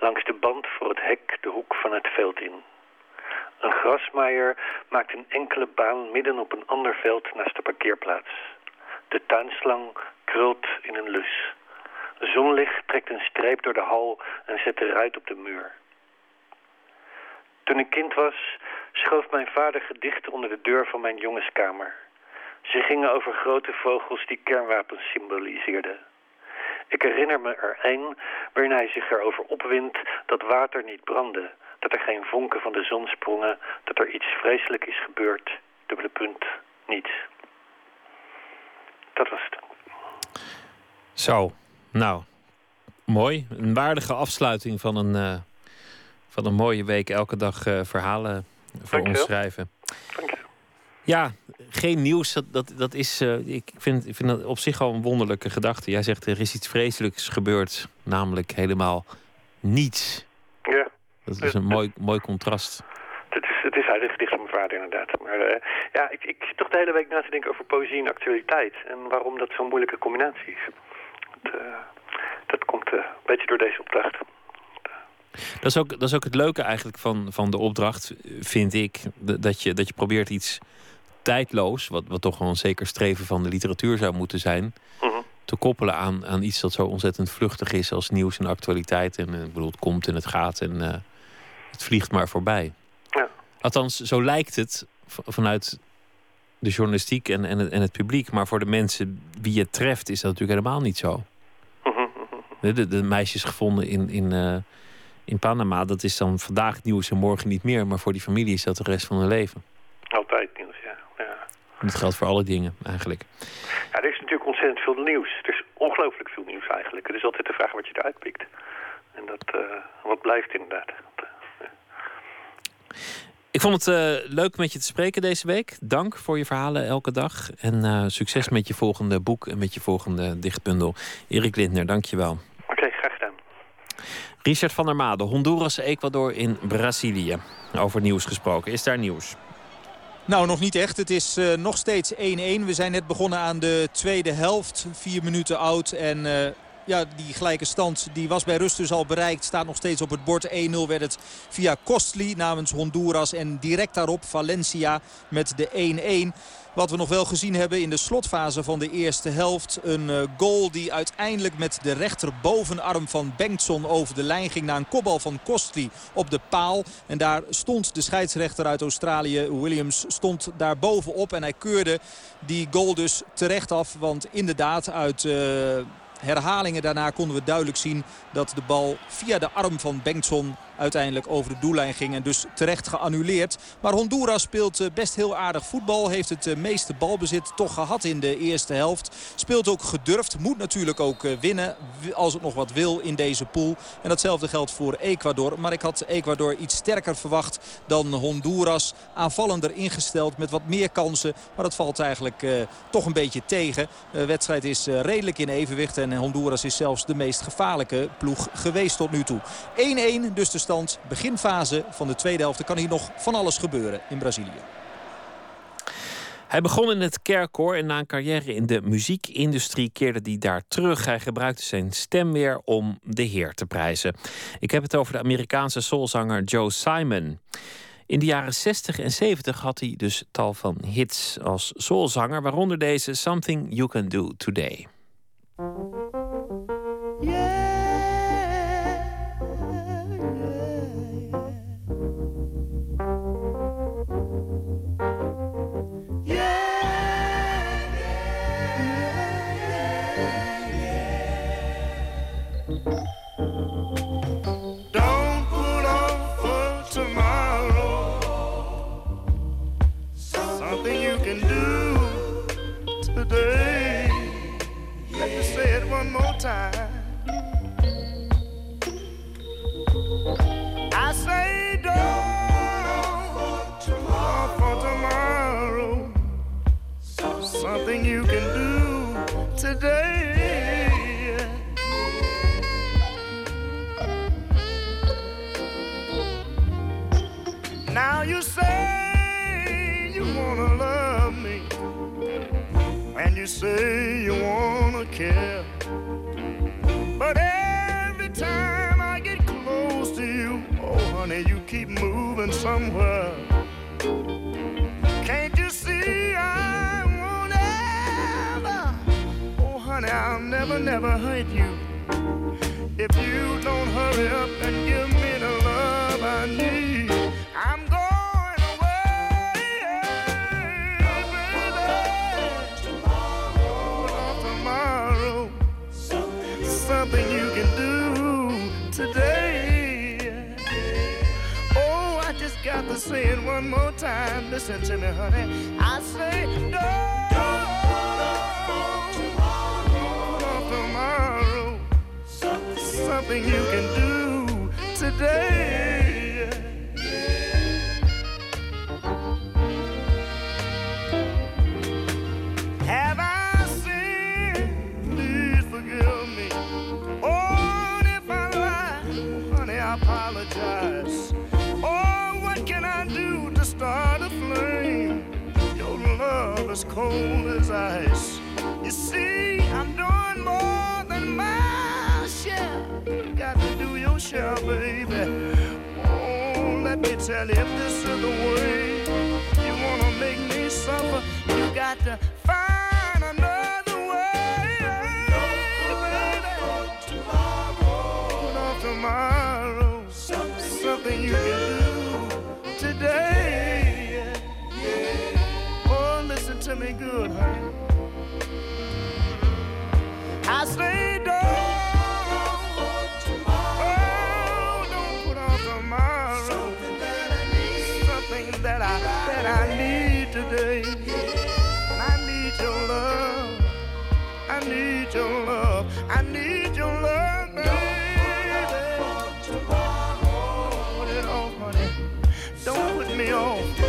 langs de band voor het hek de hoek van het veld in. Een grasmaaier maakt een enkele baan midden op een ander veld naast de parkeerplaats. De tuinslang krult in een lus. Zonlicht trekt een streep door de hal en zet de ruit op de muur. Toen ik kind was, schoof mijn vader gedichten onder de deur van mijn jongenskamer. Ze gingen over grote vogels die kernwapens symboliseerden. Ik herinner me er een waarin hij zich erover opwindt dat water niet brandde, dat er geen vonken van de zon sprongen, dat er iets vreselijk is gebeurd. Dubbele punt, niets. Dat was het. Zo, nou, mooi. Een waardige afsluiting van een... Uh... Van een mooie week, elke dag uh, verhalen voor ons schrijven. Dank je. Ja, geen nieuws. Dat, dat, dat is, uh, ik, vind, ik vind dat op zich al een wonderlijke gedachte. Jij zegt, er is iets vreselijks gebeurd. Namelijk helemaal niets. Ja. Dat is een mooi, mooi contrast. Het is, het is uit het gedicht van mijn vader, inderdaad. Maar uh, ja, ik, ik zit toch de hele week na te denken over poëzie en actualiteit. En waarom dat zo'n moeilijke combinatie is. Dat, uh, dat komt uh, een beetje door deze opdracht. Dat is ook, dat is ook het leuke eigenlijk van, van de opdracht, vind ik. Dat je, dat je probeert iets tijdloos, wat, wat toch wel een zeker streven van de literatuur zou moeten zijn, mm-hmm. te koppelen aan, aan iets dat zo ontzettend vluchtig is als nieuws en actualiteit. En ik bedoel, het komt en het gaat en uh, het vliegt maar voorbij. Ja. Althans, zo lijkt het vanuit de journalistiek en, en, het, en het publiek. Maar voor de mensen wie je treft is dat natuurlijk helemaal niet zo. Mm-hmm. De, de meisjes gevonden in... in uh, In Panama, dat is dan vandaag nieuws en morgen niet meer. Maar voor die familie is dat de rest van hun leven. Altijd nieuws, ja. ja. En dat geldt voor alle dingen, eigenlijk. Ja, er is natuurlijk ontzettend veel nieuws. Er is ongelooflijk veel nieuws, eigenlijk. Het is altijd de vraag wat je eruit pikt. En dat, uh, wat blijft inderdaad. Dat, uh, ja. Ik vond het uh, leuk met je te spreken deze week. Dank voor je verhalen elke dag. En uh, succes met je volgende boek en met je volgende dichtbundel. Erik Lindner, dank je wel. Richard van der Made, Honduras, Ecuador in Brazilië. Over nieuws gesproken. Is daar nieuws? Nou, nog niet echt. Het is uh, nog steeds één-één. We zijn net begonnen aan de tweede helft. Vier minuten oud en... Uh... Ja, die gelijke stand die was bij rust dus al bereikt. Staat nog steeds op het bord. één nul werd het via Costly namens Honduras. En direct daarop Valencia met de één-één. Wat we nog wel gezien hebben in de slotfase van de eerste helft. Een goal die uiteindelijk met de rechterbovenarm van Bengtson over de lijn ging. Na een kopbal van Costly op de paal. En daar stond de scheidsrechter uit Australië, Williams, stond daar bovenop. En hij keurde die goal dus terecht af. Want inderdaad uit... Uh, herhalingen daarna konden we duidelijk zien dat de bal via de arm van Bengtson uiteindelijk over de doellijn ging. En dus terecht geannuleerd. Maar Honduras speelt best heel aardig voetbal. Heeft het meeste balbezit toch gehad in de eerste helft. Speelt ook gedurfd. Moet natuurlijk ook winnen als het nog wat wil in deze pool. En datzelfde geldt voor Ecuador. Maar ik had Ecuador iets sterker verwacht dan Honduras. Aanvallender ingesteld met wat meer kansen. Maar dat valt eigenlijk uh, toch een beetje tegen. De wedstrijd is uh, redelijk in evenwicht. En Honduras is zelfs de meest gevaarlijke ploeg geweest tot nu toe. één-één dus de stand, beginfase van de tweede helft. Er kan hier nog van alles gebeuren in Brazilië. Hij begon in het kerkkoor en na een carrière in de muziekindustrie keerde hij daar terug. Hij gebruikte zijn stem weer om de Heer te prijzen. Ik heb het over de Amerikaanse soulzanger Joe Simon. In de jaren zestig en zeventig had hij dus tal van hits als soulzanger, waaronder deze Something You Can Do Today. One more. thing you can do today. Now you say you wanna love me, and you say you wanna care, but every time I get close to you, oh honey, you keep moving somewhere. Can't you see I won't ever, oh honey, I'll never, never hurt you, if you don't hurry up and give me the love I need. I'm going away, baby. Tomorrow, oh, tomorrow, something, something you can do today. Oh, I just got to say it one more time. Listen to me, honey. I say no. Tomorrow, tomorrow, something, something you can do today. As cold as ice. You see, I'm doing more than my share. You got to do your share, baby. Oh, let me tell you, if this is the way you wanna make me suffer, you got to find another way, baby. Tomorrow, not tomorrow, something, something you can do today. To me good, honey. I say don't, oh, don't put on tomorrow. Something that I need, something that I that I need today. And I need your love. I need your love. I need your love, baby. Don't put it off, put it off, honey. Don't put me off.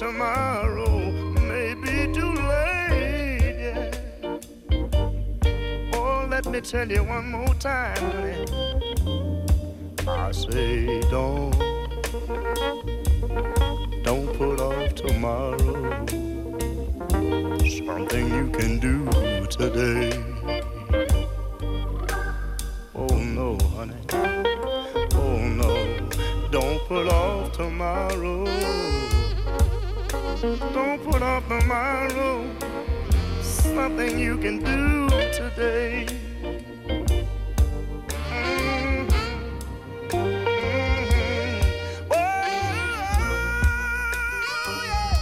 Tomorrow may be too late, yeah. Oh, let me tell you one more time, honey. I say don't, don't put off tomorrow. Something you can do today. Oh no, honey. Oh no, don't put off tomorrow. Don't put off tomorrow. Something you can do today. Mm-hmm. Mm-hmm. Oh, yeah.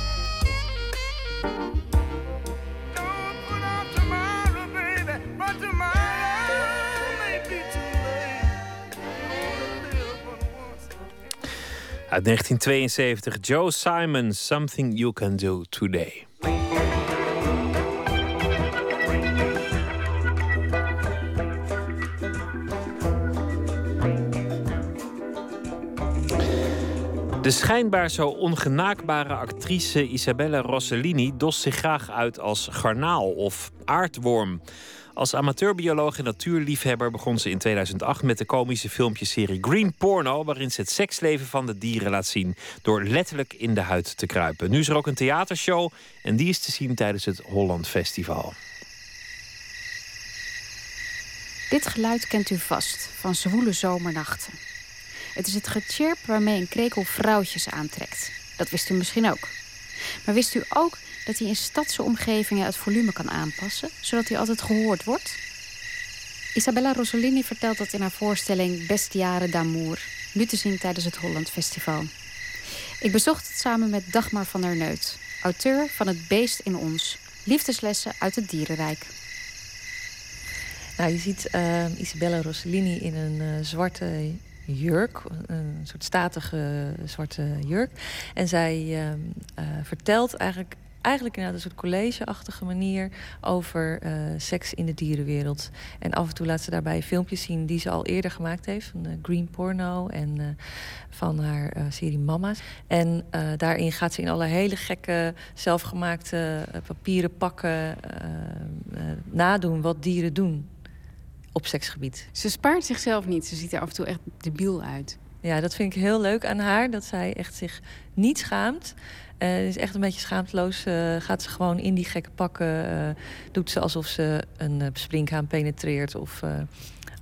Don't put off tomorrow, baby, but tomorrow may be too late. Uit negentien tweeënzeventig, Joe Simon, Something You Can Do Today. De schijnbaar zo ongenaakbare actrice Isabella Rossellini dost zich graag uit als garnaal of aardworm. Als amateurbioloog en natuurliefhebber begon ze in tweeduizend acht met de komische filmpjeserie Green Porno, waarin ze het seksleven van de dieren laat zien door letterlijk in de huid te kruipen. Nu is er ook een theatershow en die is te zien tijdens het Holland Festival. Dit geluid kent u vast van zwoele zomernachten. Het is het getjirp waarmee een krekel vrouwtjes aantrekt. Dat wist u misschien ook. Maar wist u ook dat hij in stadse omgevingen het volume kan aanpassen, zodat hij altijd gehoord wordt? Isabella Rossellini vertelt dat in haar voorstelling Bestiaire d'amour, nu te zien tijdens het Holland Festival. Ik bezocht het samen met Dagmar van der Neut, auteur van Het Beest in Ons, liefdeslessen uit het dierenrijk. Nou, je ziet uh, Isabella Rossellini in een uh, zwarte jurk, een soort statige uh, zwarte jurk. En zij uh, uh, vertelt eigenlijk eigenlijk inderdaad een soort collegeachtige manier over uh, seks in de dierenwereld. En af en toe laat ze daarbij filmpjes zien die ze al eerder gemaakt heeft. Van uh, Green Porno en uh, van haar uh, serie Mama's. En uh, daarin gaat ze in alle hele gekke, zelfgemaakte uh, papieren pakken uh, uh, nadoen wat dieren doen op seksgebied. Ze spaart zichzelf niet. Ze ziet er af en toe echt debiel uit. Ja, dat vind ik heel leuk aan haar. Dat zij echt zich niet schaamt. Het uh, is echt een beetje schaamteloos. Uh, gaat ze gewoon in die gekke pakken. Uh, doet ze alsof ze een uh, sprinkhaan penetreert. Of uh,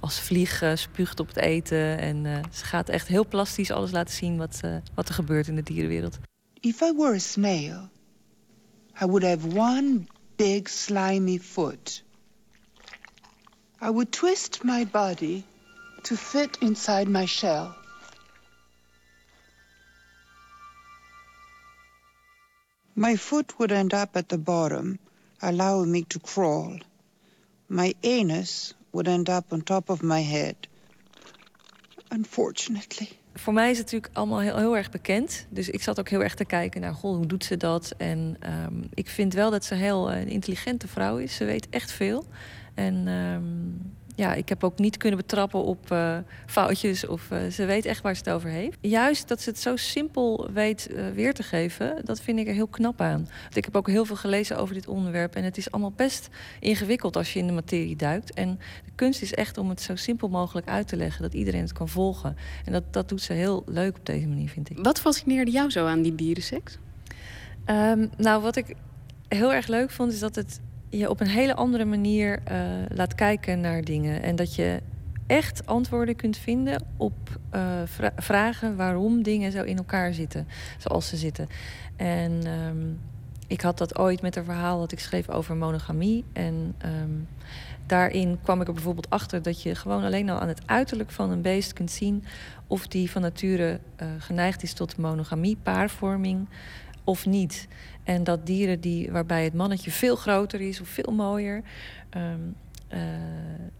als vlieg uh, spuugt op het eten. En uh, ze gaat echt heel plastisch alles laten zien wat, uh, wat er gebeurt in de dierenwereld. If I were a snail, I would have one big slimy foot. I would twist my body to fit inside my shell. My foot would end up at the bottom, allowing me to crawl. My anus would end up on top of my head. Unfortunately. Voor mij is het natuurlijk allemaal heel, heel erg bekend. Dus ik zat ook heel erg te kijken naar, goh, hoe doet ze dat? En um, ik vind wel dat ze heel, een heel intelligente vrouw is. Ze weet echt veel. En um, ja, ik heb ook niet kunnen betrappen op uh, foutjes. Of uh, ze weet echt waar ze het over heeft. Juist dat ze het zo simpel weet uh, weer te geven, dat vind ik er heel knap aan. Want ik heb ook heel veel gelezen over dit onderwerp. En het is allemaal best ingewikkeld als je in de materie duikt. En de kunst is echt om het zo simpel mogelijk uit te leggen. Dat iedereen het kan volgen. En dat, dat doet ze heel leuk op deze manier, vind ik. Wat fascineerde jou zo aan die dierenseks? Um, nou, wat ik heel erg leuk vond, is dat het je op een hele andere manier uh, laat kijken naar dingen. En dat je echt antwoorden kunt vinden op uh, vra- vragen waarom dingen zo in elkaar zitten, zoals ze zitten. En um, ik had dat ooit met een verhaal dat ik schreef over monogamie. En um, daarin kwam ik er bijvoorbeeld achter dat je gewoon alleen al aan het uiterlijk van een beest kunt zien of die van nature uh, geneigd is tot monogamie, paarvorming of niet. En dat dieren die, waarbij het mannetje veel groter is of veel mooier, Um, uh,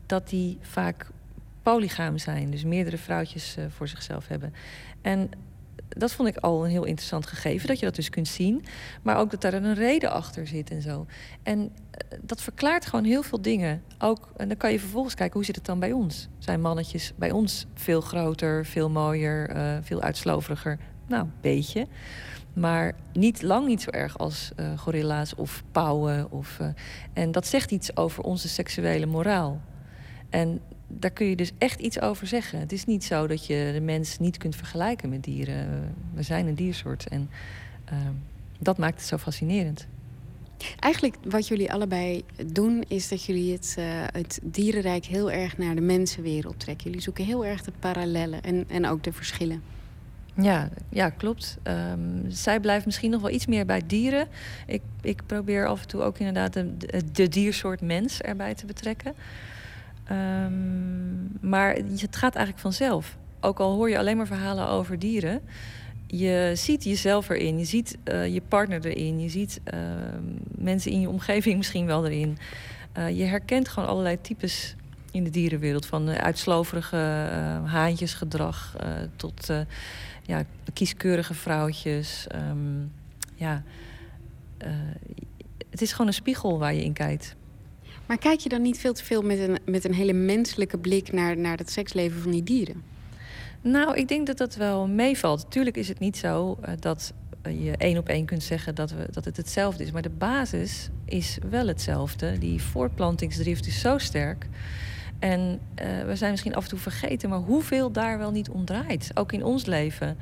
dat die vaak polygaam zijn. Dus meerdere vrouwtjes uh, voor zichzelf hebben. En dat vond ik al een heel interessant gegeven, dat je dat dus kunt zien. Maar ook dat daar een reden achter zit en zo. En uh, dat verklaart gewoon heel veel dingen. Ook, en dan kan je vervolgens kijken, hoe zit het dan bij ons? Zijn mannetjes bij ons veel groter, veel mooier, uh, veel uitsloveriger? Nou, een beetje. Maar niet, lang niet zo erg als uh, gorilla's of pauwen. Of, uh, en dat zegt iets over onze seksuele moraal. En daar kun je dus echt iets over zeggen. Het is niet zo dat je de mens niet kunt vergelijken met dieren. We zijn een diersoort. En uh, dat maakt het zo fascinerend. Eigenlijk wat jullie allebei doen, is dat jullie het, uh, het dierenrijk heel erg naar de mensenwereld trekken. Jullie zoeken heel erg de parallellen en, en ook de verschillen. Ja, ja, klopt. Um, zij blijft misschien nog wel iets meer bij dieren. Ik, ik probeer af en toe ook inderdaad de, de diersoort mens erbij te betrekken. Um, maar het gaat eigenlijk vanzelf. Ook al hoor je alleen maar verhalen over dieren, je ziet jezelf erin, je ziet uh, je partner erin, je ziet uh, mensen in je omgeving misschien wel erin. Uh, je herkent gewoon allerlei types in de dierenwereld. Van uitsloverige uh, haantjesgedrag uh, tot uh, ja, kieskeurige vrouwtjes. Um, ja, uh, het is gewoon een spiegel waar je in kijkt. Maar kijk je dan niet veel te veel met een, met een hele menselijke blik naar, naar het seksleven van die dieren? Nou, ik denk dat dat wel meevalt. Tuurlijk is het niet zo uh, dat je één op één kunt zeggen dat, we, dat het hetzelfde is. Maar de basis is wel hetzelfde. Die voortplantingsdrift is zo sterk. En uh, we zijn misschien af en toe vergeten, maar hoeveel daar wel niet om draait. Ook in ons leven.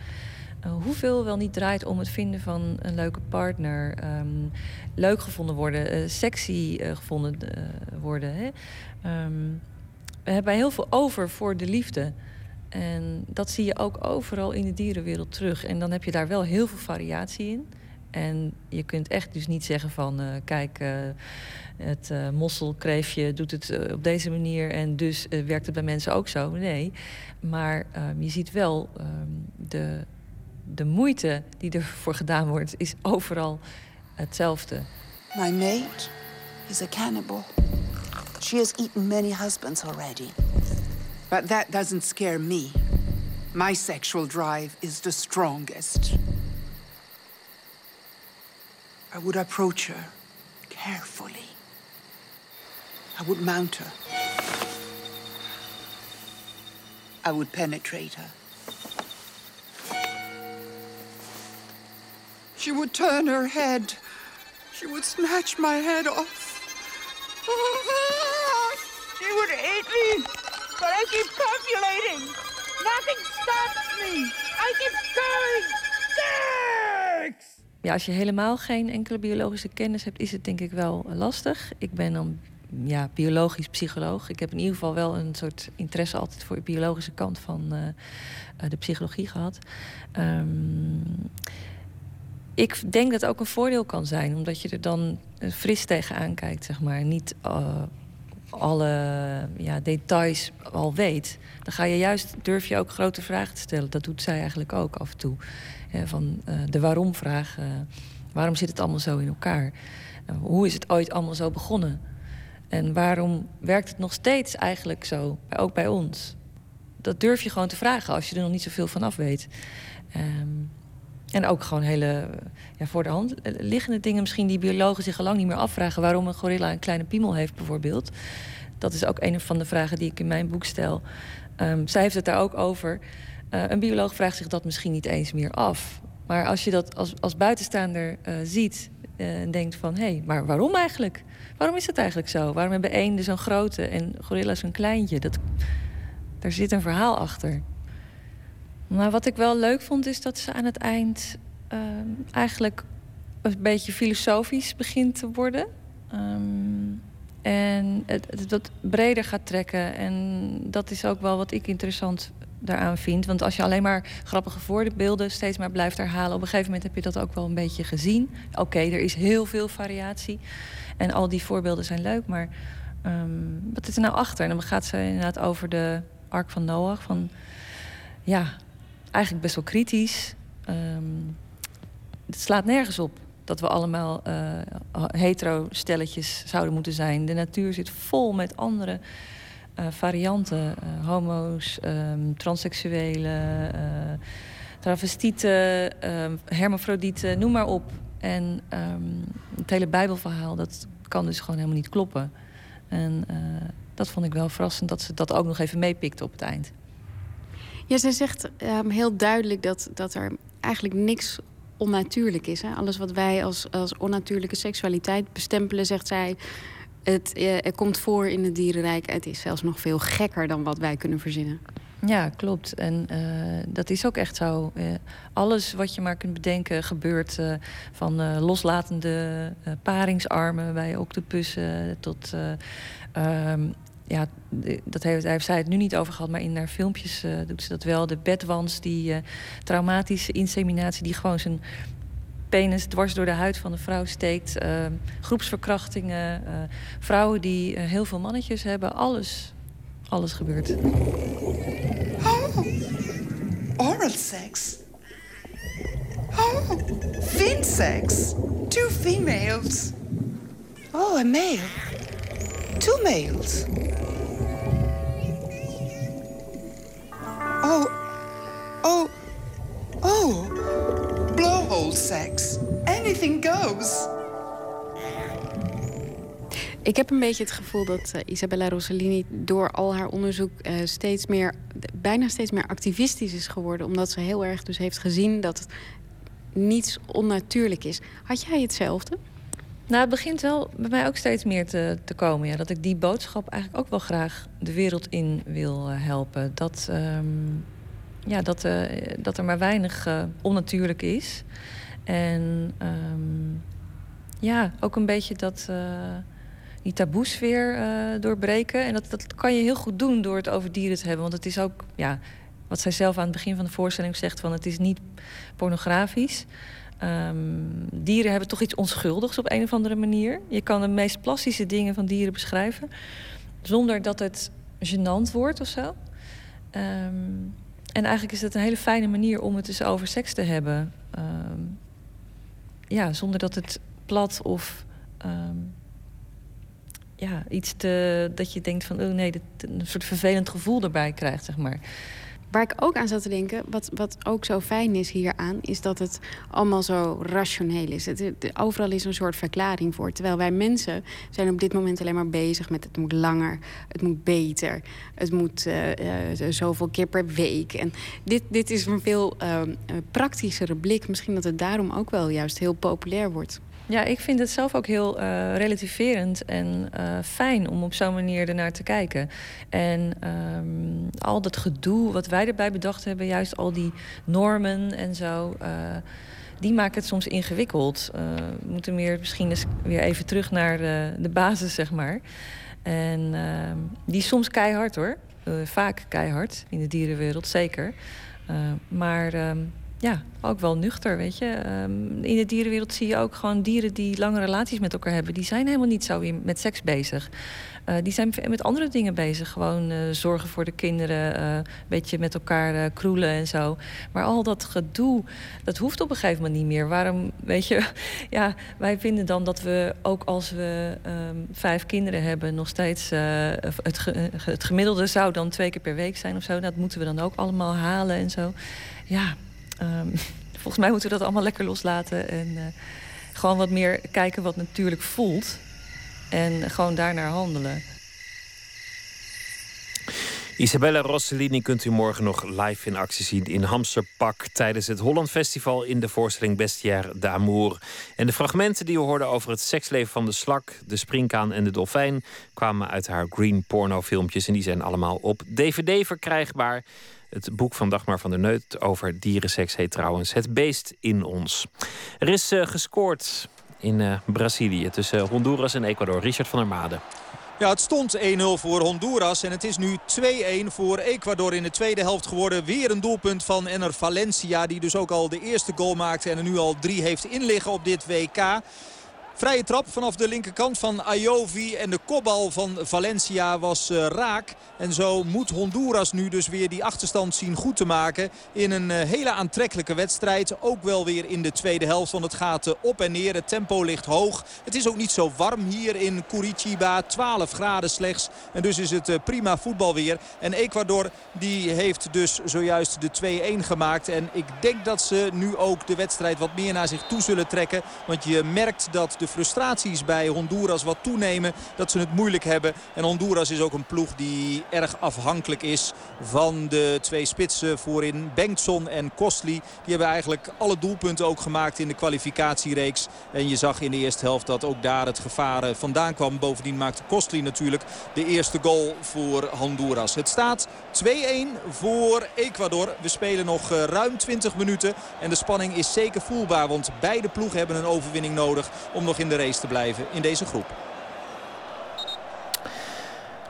Uh, hoeveel wel niet draait om het vinden van een leuke partner. Um, leuk gevonden worden, uh, sexy uh, gevonden uh, worden. Hè? Um, we hebben heel veel over voor de liefde. En dat zie je ook overal in de dierenwereld terug. En dan heb je daar wel heel veel variatie in. En je kunt echt dus niet zeggen van, uh, kijk, uh, het uh, mosselkreefje doet het uh, op deze manier en dus uh, werkt het bij mensen ook zo. Nee, maar um, je ziet wel um, de, de moeite die ervoor gedaan wordt, is overal hetzelfde. My maid is a cannibal. She has eaten many husbands already. But that doesn't scare me. My sexual drive is the strongest. I would approach her carefully. I would mount her. I would penetrate her. She would turn her head. She would snatch my head off. She would hate me, but I keep copulating. Nothing stops me. I keep going. Sex! Ja, als je helemaal geen enkele biologische kennis hebt, is het denk ik wel lastig. Ik ben dan ja, biologisch psycholoog. Ik heb in ieder geval wel een soort interesse altijd voor de biologische kant van uh, de psychologie gehad. Um, ik denk dat het ook een voordeel kan zijn, omdat je er dan fris tegenaan kijkt, zeg maar. Niet uh, alle ja, details al weet. Dan ga je juist, durf je ook grote vragen te stellen. Dat doet zij eigenlijk ook af en toe. Ja, van uh, de waarom-vraag. Uh, waarom zit het allemaal zo in elkaar? Uh, hoe is het ooit allemaal zo begonnen? En waarom werkt het nog steeds eigenlijk zo, ook bij ons? Dat durf je gewoon te vragen als je er nog niet zoveel van af weet. Um, en ook gewoon hele ja, voor de hand liggende dingen. Misschien die biologen zich al lang niet meer afvragen waarom een gorilla een kleine piemel heeft bijvoorbeeld. Dat is ook een van de vragen die ik in mijn boek stel. Um, zij heeft het daar ook over. Uh, een bioloog vraagt zich dat misschien niet eens meer af. Maar als je dat als, als buitenstaander uh, ziet uh, en denkt van hé, hey, maar waarom eigenlijk? Waarom is dat eigenlijk zo? Waarom hebben eenden zo'n grote en gorilla's zo'n kleintje? Dat, daar zit een verhaal achter. Maar wat ik wel leuk vond is dat ze aan het eind uh, eigenlijk een beetje filosofisch begint te worden. Um, en het, het wat breder gaat trekken. En dat is ook wel wat ik interessant daaraan vind. Want als je alleen maar grappige voorbeelden steeds maar blijft herhalen, op een gegeven moment heb je dat ook wel een beetje gezien. Oké, okay, er is heel veel variatie. En al die voorbeelden zijn leuk, maar um, wat is er nou achter? En dan gaat ze inderdaad over de Ark van Noach. Van, ja, eigenlijk best wel kritisch. Um, het slaat nergens op dat we allemaal uh, hetero-stelletjes zouden moeten zijn. De natuur zit vol met andere uh, varianten. Uh, homo's, um, transseksuelen, uh, travestieten, uh, hermafrodieten, noem maar op. En um, het hele Bijbelverhaal, dat kan dus gewoon helemaal niet kloppen. En uh, dat vond ik wel verrassend dat ze dat ook nog even meepikte op het eind. Ja, zij zegt um, heel duidelijk dat, dat er eigenlijk niks onnatuurlijk is. Hè? Alles wat wij als, als onnatuurlijke seksualiteit bestempelen, zegt zij, het eh, komt voor in het dierenrijk. Het is zelfs nog veel gekker dan wat wij kunnen verzinnen. Ja, klopt. En uh, dat is ook echt zo. Uh, alles wat je maar kunt bedenken gebeurt. Uh, van uh, loslatende uh, paringsarmen bij octopussen tot... Uh, um, ja, dat heeft, daar heeft zij het nu niet over gehad, maar in haar filmpjes uh, doet ze dat wel. De bedwans, die uh, traumatische inseminatie die gewoon zijn penis dwars door de huid van de vrouw steekt. Uh, groepsverkrachtingen, uh, vrouwen die uh, heel veel mannetjes hebben. Alles, alles gebeurt. Oh, oral sex. Oh, fin sex. Two females. Oh, a male. Two males. Oh, oh, oh, blowhole sex. Anything goes. Ik heb een beetje het gevoel dat uh, Isabella Rossellini door al haar onderzoek uh, steeds meer, bijna steeds meer activistisch is geworden. Omdat ze heel erg dus heeft gezien dat niets onnatuurlijk is. Had jij hetzelfde? Nou, het begint wel bij mij ook steeds meer te, te komen. Ja. Dat ik die boodschap eigenlijk ook wel graag de wereld in wil helpen. Dat, um, ja, dat, uh, dat er maar weinig uh, onnatuurlijk is. En um, ja, ook een beetje dat, uh, die taboes weer uh, doorbreken. En dat, dat kan je heel goed doen door het over dieren te hebben. Want het is ook, ja, wat zij zelf aan het begin van de voorstelling zegt, van het is niet pornografisch. Um, dieren hebben toch iets onschuldigs op een of andere manier. Je kan de meest plastische dingen van dieren beschrijven zonder dat het gênant wordt of zo. Um, en eigenlijk is dat een hele fijne manier om het dus over seks te hebben. Um, ja, zonder dat het plat of um, ja, iets te, dat je denkt van oh nee, dit, een soort vervelend gevoel erbij krijgt, zeg maar. Waar ik ook aan zat te denken, wat, wat ook zo fijn is hieraan, is dat het allemaal zo rationeel is. Het, het, overal is een soort verklaring voor. Terwijl wij mensen zijn op dit moment alleen maar bezig met het moet langer, het moet beter, het moet uh, uh, zoveel keer per week. En dit, dit is een veel uh, praktischere blik. Misschien dat het daarom ook wel juist heel populair wordt. Ja, ik vind het zelf ook heel uh, relativerend en uh, fijn om op zo'n manier ernaar te kijken. En um, al dat gedoe wat wij erbij bedacht hebben, juist al die normen en zo, uh, die maken het soms ingewikkeld. Uh, we moeten meer misschien eens weer even terug naar de, de basis, zeg maar. En uh, die is soms keihard hoor, uh, vaak keihard in de dierenwereld, zeker. Uh, maar... Um, Ja, ook wel nuchter, weet je. Um, in de dierenwereld zie je ook gewoon dieren die lange relaties met elkaar hebben. Die zijn helemaal niet zo met seks bezig. Uh, die zijn met andere dingen bezig. Gewoon uh, zorgen voor de kinderen, uh, een beetje met elkaar uh, kroelen en zo. Maar al dat gedoe, dat hoeft op een gegeven moment niet meer. Waarom, weet je... Ja, wij vinden dan dat we, ook als we um, vijf kinderen hebben... nog steeds... Uh, het, ge- het gemiddelde zou dan twee keer per week zijn of zo. Dat moeten we dan ook allemaal halen en zo. Ja... Um, volgens mij moeten we dat allemaal lekker loslaten. En uh, gewoon wat meer kijken wat natuurlijk voelt. En gewoon daarnaar handelen. Isabella Rossellini kunt u morgen nog live in actie zien in Hamsterpak... tijdens het Holland Festival in de voorstelling Bestiaire d'amour. En de fragmenten die we hoorden over het seksleven van de slak... de springkaan en de dolfijn... kwamen uit haar Green Porno filmpjes. En die zijn allemaal op D V D verkrijgbaar... Het boek van Dagmar van der Neut over dierenseks heet trouwens Het Beest in Ons. Er is uh, gescoord in uh, Brazilië tussen Honduras en Ecuador. Richard van der Made. Ja, het stond een nul voor Honduras en het is nu twee een voor Ecuador in de tweede helft geworden. Weer een doelpunt van Enner Valencia, die dus ook al de eerste goal maakte... en er nu al drie heeft inliggen op dit W K... Vrije trap vanaf de linkerkant van Ayovi en de kopbal van Valencia was raak. En zo moet Honduras nu dus weer die achterstand zien goed te maken. In een hele aantrekkelijke wedstrijd. Ook wel weer in de tweede helft, want het gaat op en neer. Het tempo ligt hoog. Het is ook niet zo warm hier in Curitiba. twaalf graden slechts. En dus is het prima voetbal weer. En Ecuador die heeft dus zojuist de twee een gemaakt. En ik denk dat ze nu ook de wedstrijd wat meer naar zich toe zullen trekken. Want je merkt dat... de frustraties bij Honduras wat toenemen. Dat ze het moeilijk hebben. En Honduras is ook een ploeg die erg afhankelijk is van de twee spitsen voorin. Bengtson en Costly. Die hebben eigenlijk alle doelpunten ook gemaakt in de kwalificatiereeks. En je zag in de eerste helft dat ook daar het gevaar vandaan kwam. Bovendien maakte Costly natuurlijk de eerste goal voor Honduras. Het staat twee een voor Ecuador. We spelen nog ruim twintig minuten. En de spanning is zeker voelbaar. Want beide ploegen hebben een overwinning nodig om nog in de race te blijven in deze groep.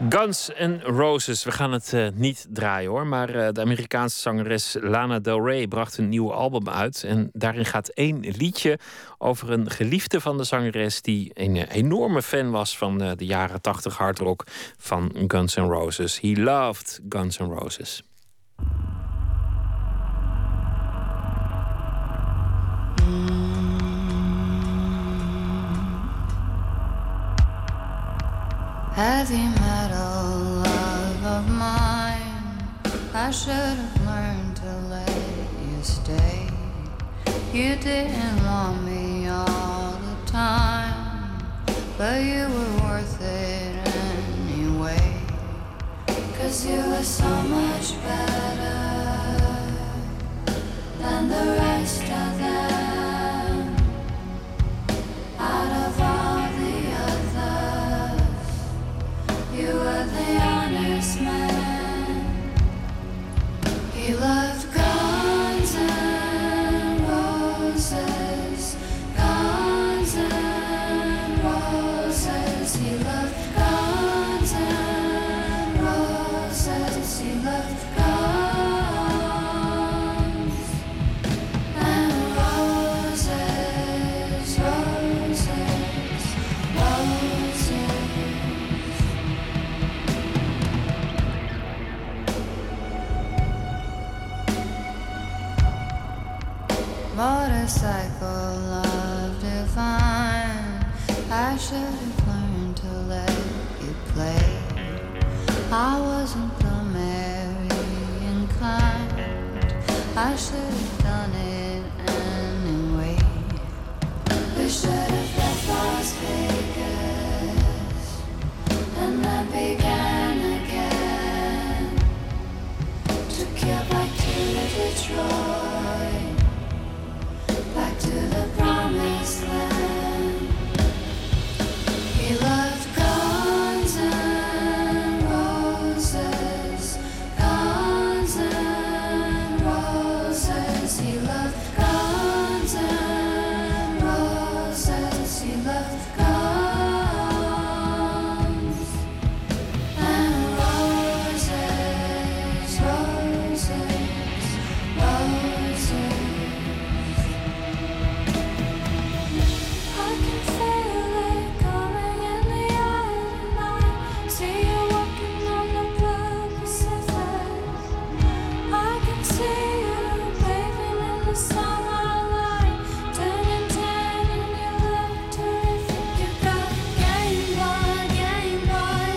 Guns N' Roses. We gaan het uh, niet draaien hoor. Maar uh, de Amerikaanse zangeres Lana Del Rey bracht een nieuw album uit. En daarin gaat één liedje over een geliefde van de zangeres... die een uh, enorme fan was van uh, de jaren tachtig hardrock van Guns N' Roses. He loved Guns N' Roses. Heavy metal love of mine, I should have learned to let you stay. You didn't want me all the time, but you were worth it anyway. 'Cause you were so much better than the rest of them. Out of all the others, you were the honest man. He loved guns and roses, guns and roses. He loved guns and roses. He loved guns and roses, roses, roses. Motorcycle love divine, I should have learned to let you play. I wasn't the marrying kind. I should have done it anyway. We should have left Las Vegas and I began again to get back to Detroit, back to the promised land. He loved Guns N' Roses, Guns N' Roses. He loved Guns N' Roses. He loved Guns N' Roses, Roses, Roses. I can feel it coming in the air tonight. See you walking on the blue Pacific. I can see you waving in the sunlight light. Turning ten and you look terrific. You got game boy, game boy.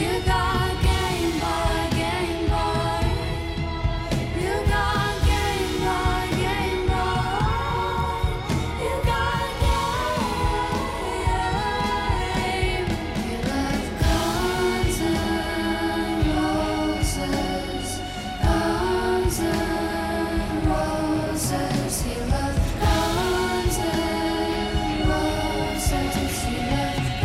You got game boy, game boy. You got game boy, game boy. You got game. You love Guns N' Roses, Guns N' Roses. He loved Guns N' Roses. He loved Guns N' Roses, Roses, Roses. You love Guns N' Roses, Guns N' Roses. You love Guns N' Roses, you love Guns N' Roses, Roses, Roses, Roses,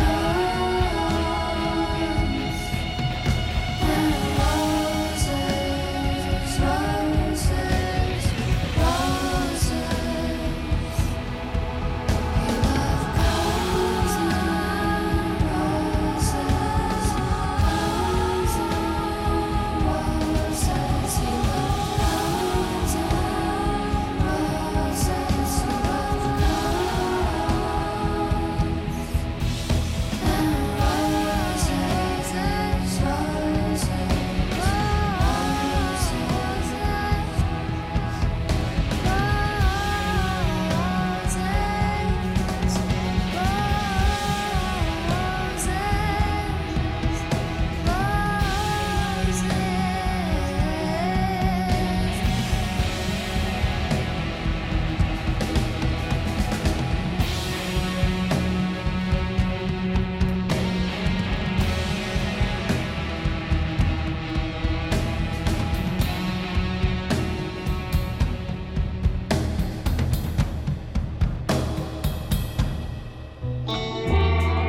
Roses.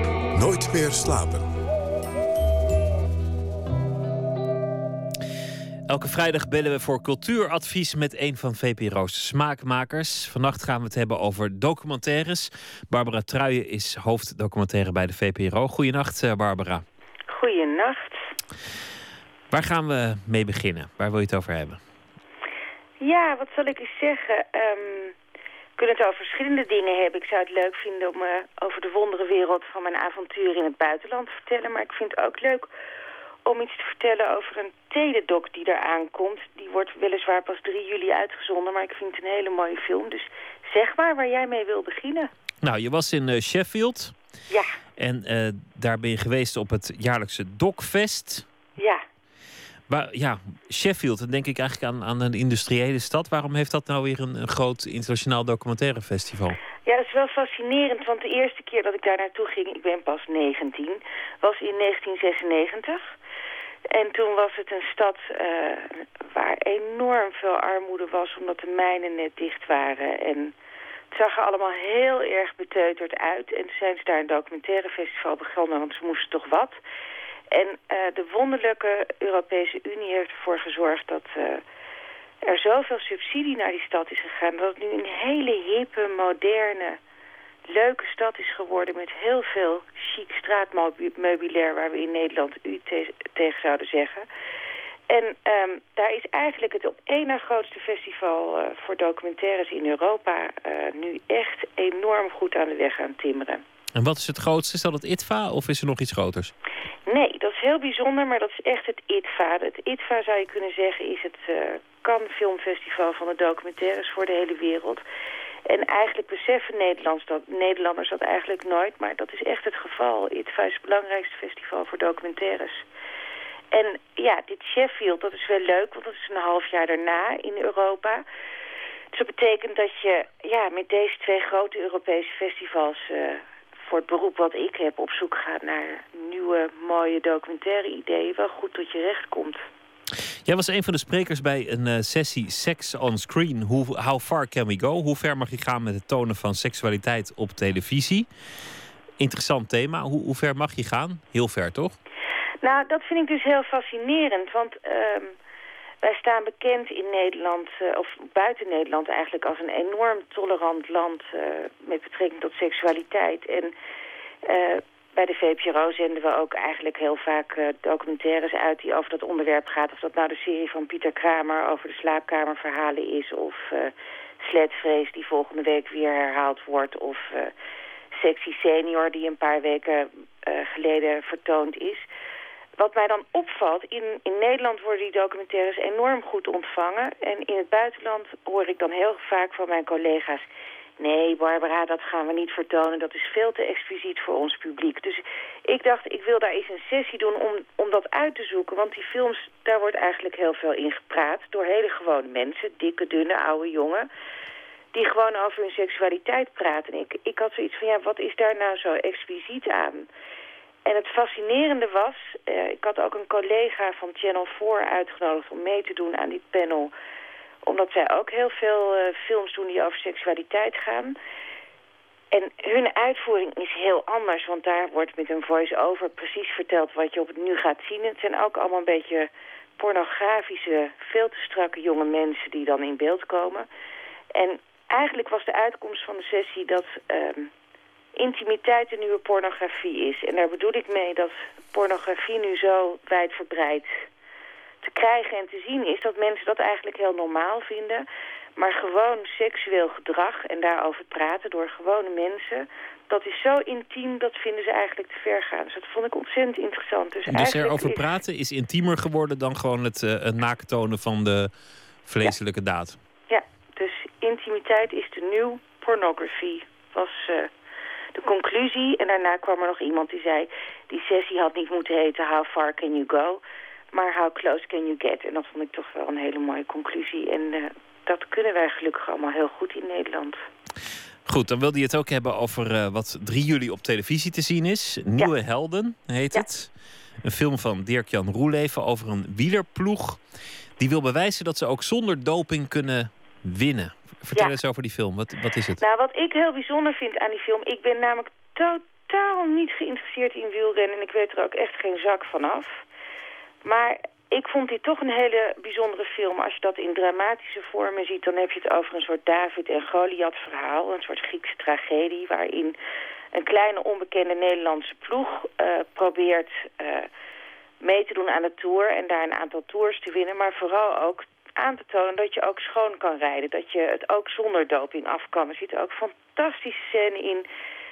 Nooit meer slapen. Elke vrijdag bellen we voor cultuuradvies met een van V P R O's smaakmakers. Vannacht gaan we het hebben over documentaires. Barbara Truyen is hoofddocumentaire bij de V P R O. Goedenacht, Barbara. Goedenacht. Waar gaan we mee beginnen? Waar wil je het over hebben? Ja, wat zal ik eens zeggen? Ehm, we kunnen het over verschillende dingen hebben. Ik zou het leuk vinden om eh, over de wonderenwereld van mijn avonturen in het buitenland te vertellen. Maar ik vind het ook leuk om iets te vertellen over een teledoc die daar aankomt. Die wordt weliswaar pas drie juli uitgezonden, maar ik vind het een hele mooie film. Dus zeg maar waar jij mee wil beginnen. Nou, je was in eh, Sheffield. Ja, En eh, daar ben je geweest op het jaarlijkse Docfest. ja. Waar, ja, Sheffield, dan denk ik eigenlijk aan, aan een industriële stad. Waarom heeft dat nou weer een, een groot internationaal documentaire festival? Ja, dat is wel fascinerend, want de eerste keer dat ik daar naartoe ging, ik ben pas negentien, was in negentien zesennegentig. En toen was het een stad eh, waar enorm veel armoede was, omdat de mijnen net dicht waren. En het zag er allemaal heel erg beteuterd uit. En toen zijn ze daar een documentaire festival begonnen, want ze moesten toch wat. En eh, de wonderlijke Europese Unie heeft ervoor gezorgd dat eh, er zoveel subsidie naar die stad is gegaan, dat het nu een hele hippe, moderne, leuke stad is geworden met heel veel chic straatmeubilair, waar we in Nederland u te- tegen zouden zeggen. En ehm, daar is eigenlijk het op één na grootste festival eh, voor documentaires in Europa eh, nu echt enorm goed aan de weg aan het timmeren. En wat is het grootste? Is dat het I T V A of is er nog iets groters? Nee, dat is heel bijzonder, maar dat is echt het I T V A. Het I T V A, zou je kunnen zeggen, is het eh, Cannes Filmfestival van de documentaires voor de hele wereld. En eigenlijk beseffen Nederlanders dat, Nederlanders dat eigenlijk nooit, maar dat is echt het geval. I T V A is het belangrijkste festival voor documentaires. En ja, dit Sheffield, dat is wel leuk, want dat is een half jaar daarna in Europa. Dus dat betekent dat je ja, met deze twee grote Europese festivals uh, voor het beroep wat ik heb op zoek gaat naar nieuwe, mooie documentaire ideeën, wel goed tot je recht komt. Jij was een van de sprekers bij een uh, sessie Sex on Screen. Hoe, how far can we go? Hoe ver mag je gaan met het tonen van seksualiteit op televisie? Interessant thema. Hoe, hoe ver mag je gaan? Heel ver, toch? Nou, dat vind ik dus heel fascinerend. Want uh, wij staan bekend in Nederland, uh, of buiten Nederland eigenlijk, als een enorm tolerant land uh, met betrekking tot seksualiteit. En uh, bij de V P R O zenden we ook eigenlijk heel vaak uh, documentaires uit die over dat onderwerp gaat. Of dat nou de serie van Pieter Kramer over de slaapkamerverhalen is, of uh, Sletvrees die volgende week weer herhaald wordt, of uh, Sexy Senior die een paar weken uh, geleden vertoond is. Wat mij dan opvalt, in, in Nederland worden die documentaires enorm goed ontvangen. En in het buitenland hoor ik dan heel vaak van mijn collega's: nee, Barbara, dat gaan we niet vertonen. Dat is veel te expliciet voor ons publiek. Dus ik dacht, ik wil daar eens een sessie doen om, om dat uit te zoeken. Want die films, daar wordt eigenlijk heel veel in gepraat. Door hele gewone mensen, dikke, dunne, oude jongen. Die gewoon over hun seksualiteit praten. En ik, ik had zoiets van, ja, wat is daar nou zo expliciet aan? En het fascinerende was, eh, ik had ook een collega van Channel four uitgenodigd om mee te doen aan dit panel, omdat zij ook heel veel uh, films doen die over seksualiteit gaan. En hun uitvoering is heel anders, want daar wordt met een voice-over precies verteld wat je op het nu gaat zien. Het zijn ook allemaal een beetje pornografische, veel te strakke jonge mensen die dan in beeld komen. En eigenlijk was de uitkomst van de sessie dat uh, intimiteit een nieuwe pornografie is. En daar bedoel ik mee dat pornografie nu zo wijdverbreid te krijgen en te zien is, dat mensen dat eigenlijk heel normaal vinden. Maar gewoon seksueel gedrag en daarover praten door gewone mensen, dat is zo intiem, dat vinden ze eigenlijk te ver gaan. Dus dat vond ik ontzettend interessant. Dus, dus erover is... praten is intiemer geworden dan gewoon het uh, naaktonen van de vleeselijke ja. daad. Ja, dus intimiteit is de nieuwe pornografie, was uh, de conclusie. En daarna kwam er nog iemand die zei, die sessie had niet moeten heten How Far Can You Go, maar how close can you get? En dat vond ik toch wel een hele mooie conclusie. En uh, dat kunnen wij gelukkig allemaal heel goed in Nederland. Goed, dan wilde je het ook hebben over uh, wat drie juli op televisie te zien is. Nieuwe ja. Helden heet ja. het. Een film van Dirk-Jan Roeleven over een wielerploeg. Die wil bewijzen dat ze ook zonder doping kunnen winnen. Vertel ja. eens over die film. Wat, wat is het? Nou, wat ik heel bijzonder vind aan die film, ik ben namelijk totaal niet geïnteresseerd in wielrennen. En ik weet er ook echt geen zak van af. Maar ik vond dit toch een hele bijzondere film. Als je dat in dramatische vormen ziet, dan heb je het over een soort David en Goliath verhaal. Een soort Griekse tragedie waarin een kleine onbekende Nederlandse ploeg uh, probeert uh, mee te doen aan de Tour. En daar een aantal Tours te winnen. Maar vooral ook aan te tonen dat je ook schoon kan rijden. Dat je het ook zonder doping af kan. Er zitten ook fantastische scènes in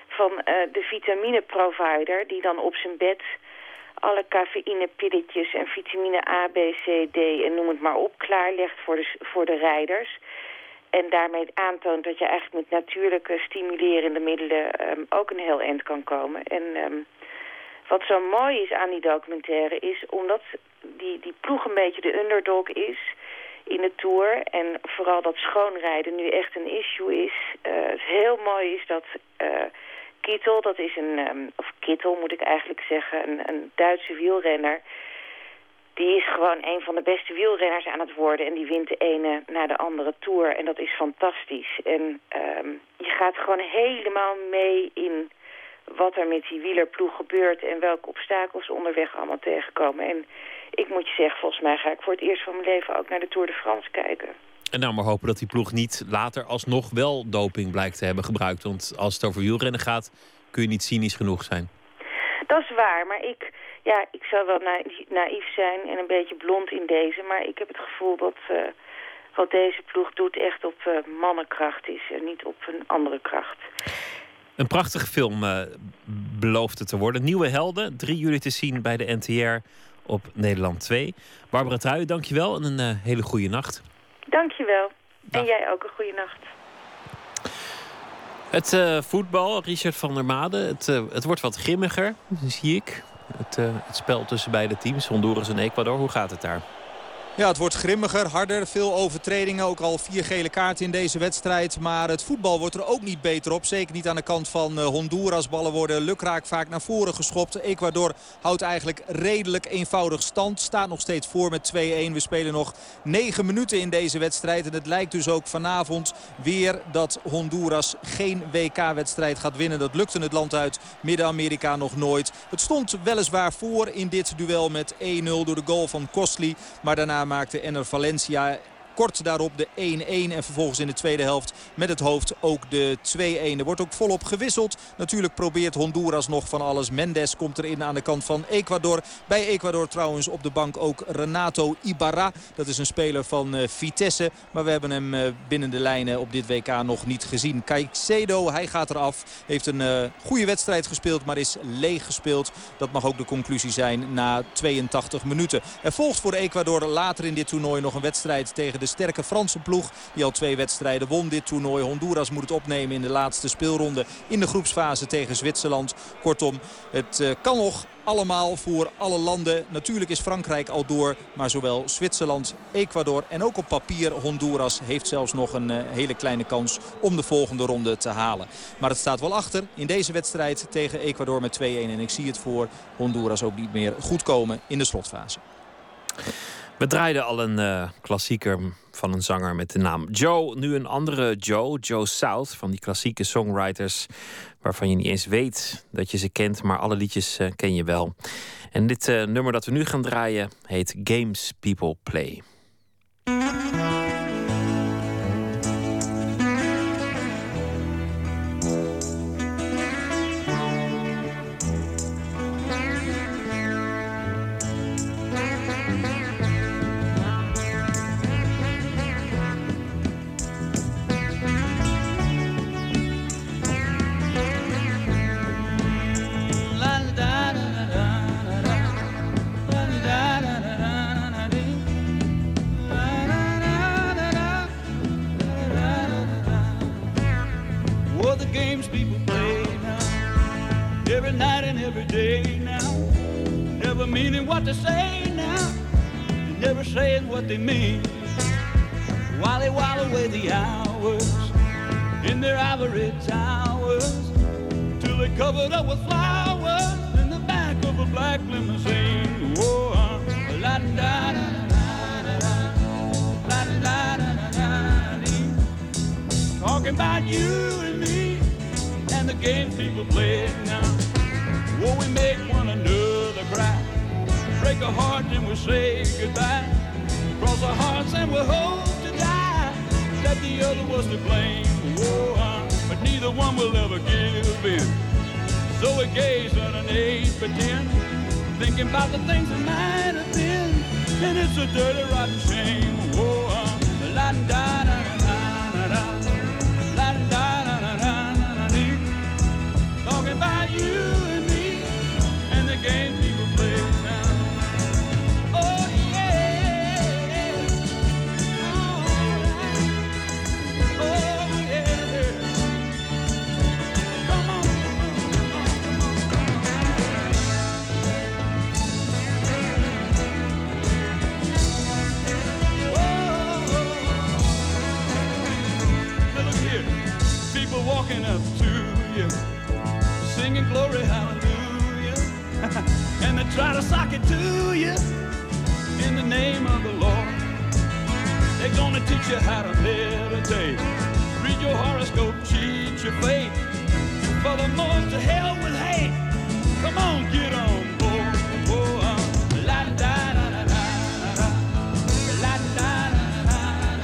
van uh, de vitamineprovider die dan op zijn bed alle cafeïnepilletjes en vitamine A, B, C, D en noem het maar op klaarlegt voor de, voor de rijders. En daarmee aantoont dat je eigenlijk met natuurlijke stimulerende middelen um, ook een heel eind kan komen. En um, wat zo mooi is aan die documentaire is, omdat die, die ploeg een beetje de underdog is in de Tour en vooral dat schoonrijden nu echt een issue is. Uh, het heel mooi is dat Uh, Kittel, dat is een, um, of Kittel moet ik eigenlijk zeggen, een, een Duitse wielrenner. Die is gewoon een van de beste wielrenners aan het worden. En die wint de ene na de andere Tour. En dat is fantastisch. En um, je gaat gewoon helemaal mee in wat er met die wielerploeg gebeurt en welke obstakels onderweg allemaal tegenkomen. En ik moet je zeggen, volgens mij ga ik voor het eerst van mijn leven ook naar de Tour de France kijken. En nou maar hopen dat die ploeg niet later alsnog wel doping blijkt te hebben gebruikt. Want als het over wielrennen gaat, kun je niet cynisch genoeg zijn. Dat is waar, maar ik, ja, ik zou wel naïef zijn en een beetje blond in deze. Maar ik heb het gevoel dat uh, wat deze ploeg doet echt op uh, mannenkracht is en niet op een andere kracht. Een prachtige film uh, belooft het te worden. Nieuwe Helden, drie juli te zien bij de N T R op Nederland twee. Barbara Truyen, dankjewel en een uh, hele goede nacht. Dankjewel. En jij ook een goede nacht. Het uh, voetbal, Richard van der Made, het, uh, het wordt wat grimmiger, zie ik. Het, uh, het spel tussen beide teams, Honduras en Ecuador. Hoe gaat het daar? Ja, het wordt grimmiger, harder. Veel overtredingen, ook al vier gele kaarten in deze wedstrijd. Maar het voetbal wordt er ook niet beter op. Zeker niet aan de kant van Honduras. Ballen worden lukraak vaak naar voren geschopt. Ecuador houdt eigenlijk redelijk eenvoudig stand. Staat nog steeds voor met twee-één. We spelen nog negen minuten in deze wedstrijd. En het lijkt dus ook vanavond weer dat Honduras geen W K-wedstrijd gaat winnen. Dat lukte het land uit Midden-Amerika nog nooit. Het stond weliswaar voor in dit duel met één nul door de goal van Costly. Maar daarna maakte Enner Valencia kort daarop de één-één en vervolgens in de tweede helft met het hoofd ook de twee-één. Er wordt ook volop gewisseld. Natuurlijk probeert Honduras nog van alles. Mendes komt erin aan de kant van Ecuador. Bij Ecuador trouwens op de bank ook Renato Ibarra. Dat is een speler van uh, Vitesse. Maar we hebben hem uh, binnen de lijnen op dit W K nog niet gezien. Caicedo, hij gaat eraf. Heeft een uh, goede wedstrijd gespeeld, maar is leeg gespeeld. Dat mag ook de conclusie zijn na tweeëntachtig minuten. Er volgt voor Ecuador later in dit toernooi nog een wedstrijd tegen de sterke Franse ploeg die al twee wedstrijden won dit toernooi. Honduras moet het opnemen in de laatste speelronde in de groepsfase tegen Zwitserland. Kortom, het kan nog allemaal voor alle landen. Natuurlijk is Frankrijk al door, maar zowel Zwitserland, Ecuador en ook op papier Honduras heeft zelfs nog een hele kleine kans om de volgende ronde te halen. Maar het staat wel achter in deze wedstrijd tegen Ecuador met twee-één. En ik zie het voor Honduras ook niet meer goed komen in de slotfase. We draaiden al een uh, klassieker van een zanger met de naam Joe. Nu een andere Joe, Joe South, van die klassieke songwriters waarvan je niet eens weet dat je ze kent, maar alle liedjes uh, ken je wel. En dit uh, nummer dat we nu gaan draaien heet Games People Play. Meaning what they say now, never saying what they mean, while they while away the hours in their ivory towers, till they're covered up with flowers in the back of a black limousine. Whoa, uh, la da da da da da da da. Talking about you and me and the games people play now. Whoa, we make one another cry. Break our hearts and we'll say goodbye. Cross our hearts and we'll hope to die that the other was to blame. Whoa, uh, but neither one will ever give in. So we gaze on an age pretend, thinking about the things that might have been. And it's a dirty, rotten shame. Whoa, uh, la da da da da da da da da da da da. Talking about you and me and the game people play. Walking up to you, singing glory, hallelujah, and they try to sock it to you, in the name of the Lord. They're gonna teach you how to meditate, read your horoscope, cheat your fate, furthermore, to hell with hate, come on, get on board, oh, uh, la-da-da-da-da-da,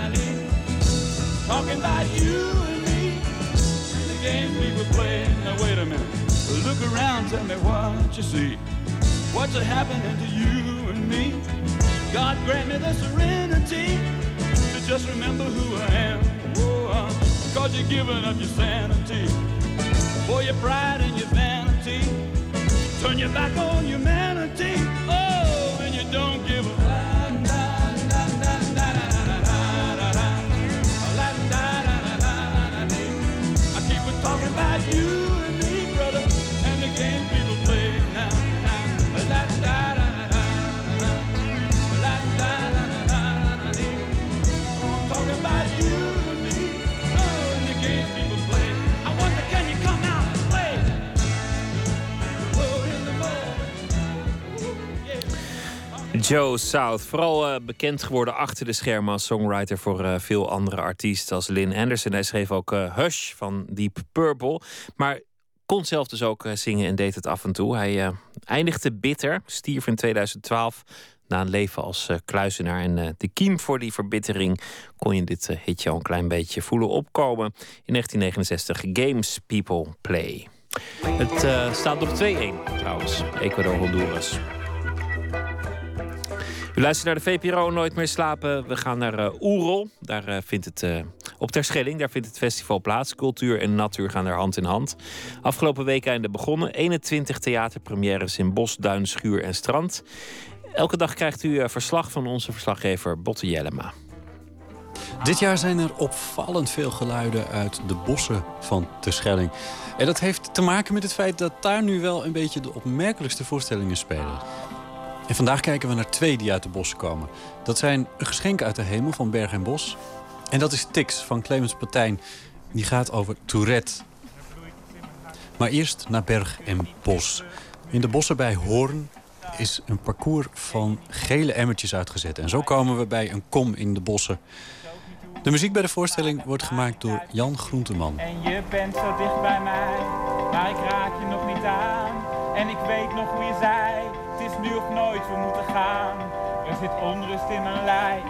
la-da-da-da-da-da, talking about you. Games we were playing. Now wait a minute, look around, tell me what you see. What's happening to you and me? God grant me the serenity to just remember who I am. Whoa, uh, cause you're giving up your sanity for your pride and your vanity. Turn your back on humanity. Oh, and you don't give up. About you and me, brother, and the game people play now. Joe South, vooral uh, bekend geworden achter de schermen als songwriter voor uh, veel andere artiesten als Lynn Anderson. Hij schreef ook uh, Hush van Deep Purple, maar kon zelf dus ook uh, zingen en deed het af en toe. Hij uh, eindigde bitter, stierf in tweeduizend twaalf na een leven als uh, kluizenaar. En uh, de kiem voor die verbittering kon je dit uh, hitje al een klein beetje voelen opkomen. In negentien negenenzestig, Games People Play. Het uh, staat op twee-een trouwens, Ecuador-Honduras. U luistert naar de V P R O Nooit meer slapen. We gaan naar uh, Oerol. Daar uh, vindt het uh, op Terschelling. Daar vindt het festival plaats. Cultuur en natuur gaan daar hand in hand. Afgelopen weekende begonnen. eenentwintig theaterpremières in bos, duin, schuur en strand. Elke dag krijgt u uh, verslag van onze verslaggever Botte Jellema. Dit jaar zijn er opvallend veel geluiden uit de bossen van Terschelling. En dat heeft te maken met het feit dat daar nu wel een beetje de opmerkelijkste voorstellingen spelen. En vandaag kijken we naar twee die uit de bossen komen. Dat zijn Een geschenk uit de hemel van Berg en Bos. En dat is Tix van Clemens Patijn. Die gaat over Tourette. Maar eerst naar Berg en Bos. In de bossen bij Hoorn is een parcours van gele emmertjes uitgezet. En zo komen we bij een kom in de bossen. De muziek bij de voorstelling wordt gemaakt door Jan Groenteman. En je bent zo dicht bij mij, maar ik raak je nog niet aan. En ik weet nog hoe je zei. Het is nu of nooit, we moeten gaan. Er zit onrust in mijn lijf,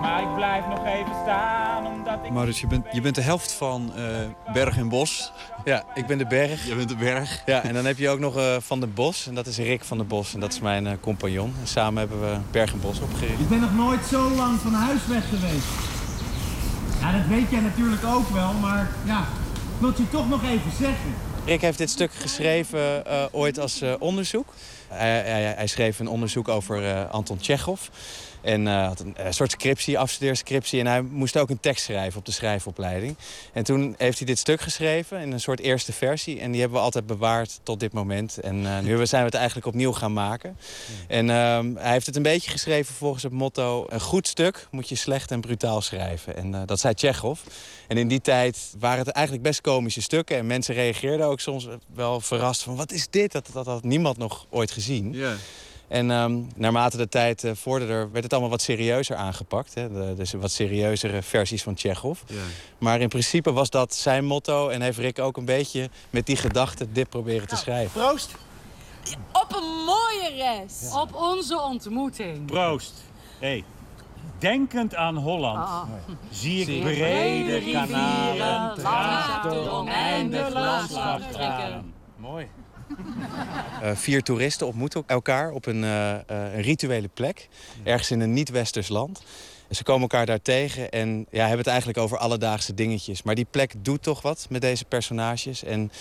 maar ik blijf nog even staan. Omdat ik... Maurits, je bent, je bent de helft van uh, Berg en Bos. Ja, ik ben de Berg. Je bent de Berg. Ja, en dan heb je ook nog uh, Van den Bos. En dat is Rick van den Bos. En dat is mijn uh, compagnon. En samen hebben we Berg en Bos opgericht. Ik ben nog nooit zo lang van huis weg geweest. Ja, dat weet jij natuurlijk ook wel. Maar ja, ik wil het je toch nog even zeggen. Rick heeft dit stuk geschreven uh, ooit als uh, onderzoek. Hij, hij, hij schreef een onderzoek over uh, Anton Tjechov. En uh, had een, een soort scriptie, afstudeerscriptie. En hij moest ook een tekst schrijven op de schrijfopleiding. En toen heeft hij dit stuk geschreven in een soort eerste versie. En die hebben we altijd bewaard tot dit moment. En uh, nu zijn we het eigenlijk opnieuw gaan maken. En uh, hij heeft het een beetje geschreven volgens het motto... een goed stuk moet je slecht en brutaal schrijven. En uh, dat zei Tjechov. En in die tijd waren het eigenlijk best komische stukken. En mensen reageerden ook soms wel verrast van... wat is dit? Dat, dat had niemand nog ooit gezien. Yeah. En um, naarmate de tijd uh, vorderde, werd het allemaal wat serieuzer aangepakt. Hè? De, dus wat serieuzere versies van Tjechov. Ja. Maar in principe was dat zijn motto. En heeft Rick ook een beetje met die gedachte dit proberen te schrijven. Nou, proost! Op een mooie reis. Ja. Op onze ontmoeting. Proost! Hey. Denkend aan Holland, oh. zie ik zie brede rivieren, kanalen. Traag door oneindig landschap trekken. Mooi. Uh, vier toeristen ontmoeten elkaar op een, uh, uh, een rituele plek. Ergens in een niet-westers land. En ze komen elkaar daar tegen en ja, hebben het eigenlijk over alledaagse dingetjes. Maar die plek doet toch wat met deze personages. En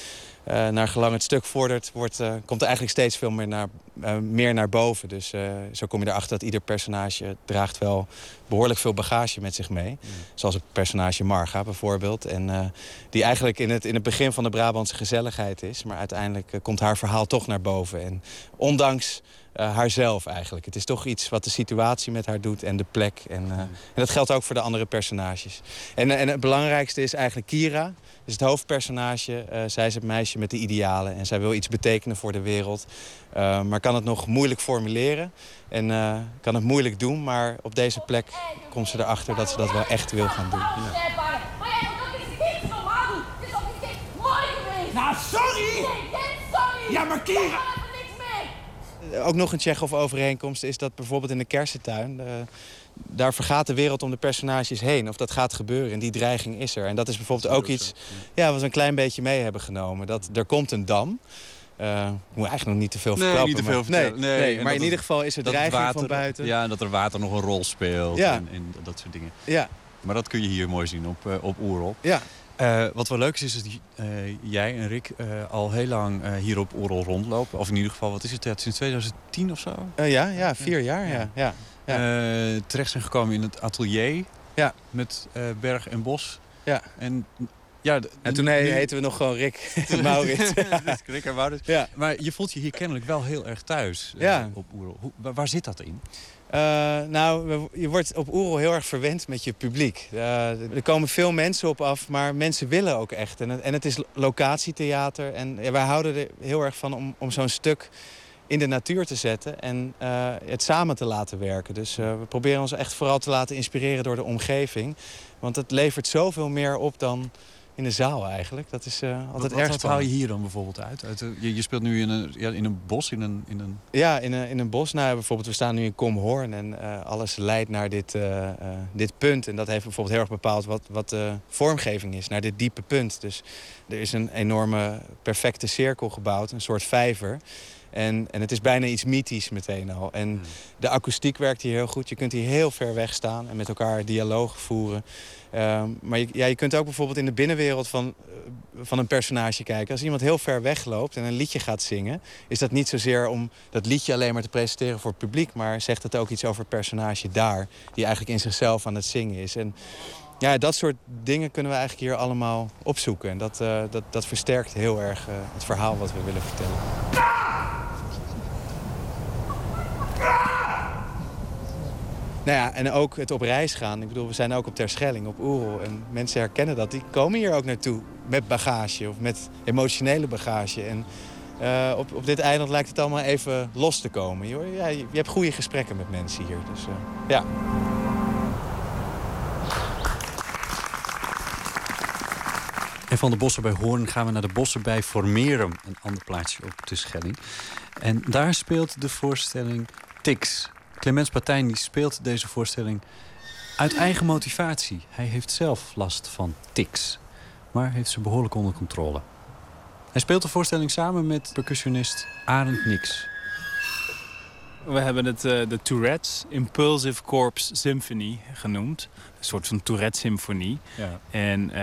uh, naar gelang het stuk vordert, wordt, uh, komt er eigenlijk steeds veel meer naar, uh, meer naar boven. Dus uh, zo kom je erachter dat ieder personage draagt wel behoorlijk veel bagage met zich mee. Mm. Zoals het personage Marga bijvoorbeeld. En uh, die eigenlijk in het, in het begin van de Brabantse gezelligheid is. Maar uiteindelijk uh, komt haar verhaal toch naar boven. En ondanks... Uh, haarzelf eigenlijk. Het is toch iets wat de situatie met haar doet en de plek. En, uh, en dat geldt ook voor de andere personages. En, uh, en het belangrijkste is eigenlijk Kira. Dus het hoofdpersonage. Uh, zij is het meisje met de idealen. En zij wil iets betekenen voor de wereld. Uh, maar kan het nog moeilijk formuleren. En uh, kan het moeilijk doen. Maar op deze plek komt ze erachter dat ze dat wel echt wil gaan doen. Ja. Nou, sorry! Ja, maar Kira... Ook nog een Tjechov-overeenkomst is dat bijvoorbeeld in de kersentuin... Uh, daar vergaat de wereld om de personages heen. Of dat gaat gebeuren en die dreiging is er. En dat is bijvoorbeeld ook iets ja, wat we een klein beetje mee hebben genomen. Dat er komt een dam. Uh, ik moet eigenlijk nog niet te veel verklappen. Nee, niet te veel vertellen. Nee, nee, nee, maar in het, ieder geval is er dreiging water, van buiten. Ja, en dat er water nog een rol speelt ja. en, en dat soort dingen. Ja. Maar dat kun je hier mooi zien op, uh, op Oerol. Ja. Uh, wat wel leuk is, is dat uh, jij en Rick uh, al heel lang uh, hier op Oerol rondlopen. Of in ieder geval, wat is het, sinds tweeduizend tien of zo? Uh, ja, ja, vier jaar. Ja. Ja, ja. Uh, terecht zijn gekomen in het atelier ja. met uh, Berg en Bos. Ja. En, ja, d- en toen nee, nu... heten we nog gewoon Rick en Maurits. Rick en Maurits. Ja. Maar je voelt je hier kennelijk wel heel erg thuis uh, ja. op Oerol. Hoe, waar zit dat in? Uh, nou, je wordt op Oerol heel erg verwend met je publiek. Uh, er komen veel mensen op af, maar mensen willen ook echt. En, en het is locatietheater. En ja, wij houden er heel erg van om, om zo'n stuk... in de natuur te zetten en uh, het samen te laten werken. Dus uh, we proberen ons echt vooral te laten inspireren door de omgeving. Want het levert zoveel meer op dan in de zaal eigenlijk. Dat is uh, altijd wat, erg spannend. Wat haal je hier dan bijvoorbeeld uit? uit uh, je, je speelt nu in een, ja, in een bos? In een, in een... Ja, in een, in een bos. Nou, bijvoorbeeld, we staan nu in Komhoorn en uh, alles leidt naar dit, uh, uh, dit punt. En dat heeft bijvoorbeeld heel erg bepaald wat, wat de vormgeving is, naar dit diepe punt. Dus er is een enorme perfecte cirkel gebouwd, een soort vijver. En, en het is bijna iets mythisch meteen al. En hmm. de akoestiek werkt hier heel goed. Je kunt hier heel ver weg staan en met elkaar dialoog voeren. Um, maar je, ja, je kunt ook bijvoorbeeld in de binnenwereld van, van een personage kijken. Als iemand heel ver wegloopt en een liedje gaat zingen, is dat niet zozeer om dat liedje alleen maar te presenteren voor het publiek, maar zegt het ook iets over het personage daar, die eigenlijk in zichzelf aan het zingen is. En ja, dat soort dingen kunnen we eigenlijk hier allemaal opzoeken. En dat, uh, dat, dat versterkt heel erg uh, het verhaal wat we willen vertellen. Nou ja, en ook het op reis gaan. Ik bedoel, we zijn ook op Terschelling, op Oerol. En mensen herkennen dat. Die komen hier ook naartoe met bagage of met emotionele bagage. En uh, op, op dit eiland lijkt het allemaal even los te komen. Je, ja, je hebt goede gesprekken met mensen hier. Dus uh, ja. En van de bossen bij Hoorn gaan we naar de bossen bij Formerum. Een ander plaatsje op Terschelling. En daar speelt de voorstelling Tics. Clemens Patijn die speelt deze voorstelling uit eigen motivatie. Hij heeft zelf last van tics, maar heeft ze behoorlijk onder controle. Hij speelt de voorstelling samen met percussionist Arend Nix. We hebben het uh, de Tourette's Impulsive Corpse Symphony genoemd. Een soort van Tourette-symfonie. Ja. En uh,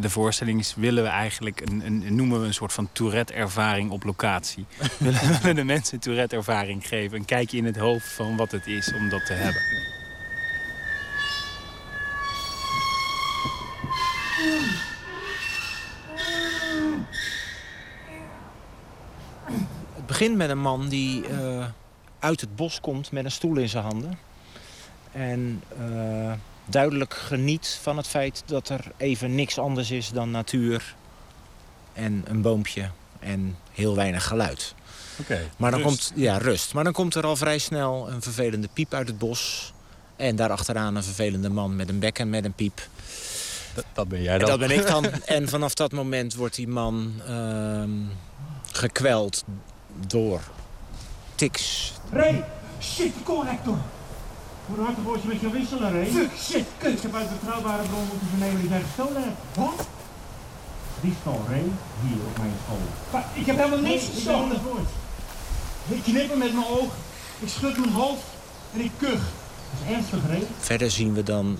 de voorstelling willen we eigenlijk een, een, noemen we een soort van Tourette-ervaring op locatie. We willen de mensen een Tourette-ervaring geven. Een kijkje in het hoofd van wat het is om dat te hebben. Het begint met een man die Uh... uit het bos komt met een stoel in zijn handen. En uh, duidelijk geniet van het feit dat er even niks anders is dan natuur en een boompje en heel weinig geluid. Oké, maar dan rust. Komt, ja, rust. Maar dan komt er al vrij snel een vervelende piep uit het bos. En daarachteraan een vervelende man met een bekken met een piep. Dat, dat ben jij dan. En dat ben ik dan. En vanaf dat moment wordt die man uh, gekweld door tics. Ray, shit, corrector. Hoe hard word je met je wisselen, Ray? Fuck, shit, kut. Ik heb uit betrouwbare bron moeten vernemen die zijn gestolen hebt. Wat? Die stond Ray hier op mijn school. Maar ik heb helemaal niks gestolen. Ik knipper met mijn oog, ik schud mijn hoofd en ik kuch. Dat is ernstig, Ray. Verder zien we dan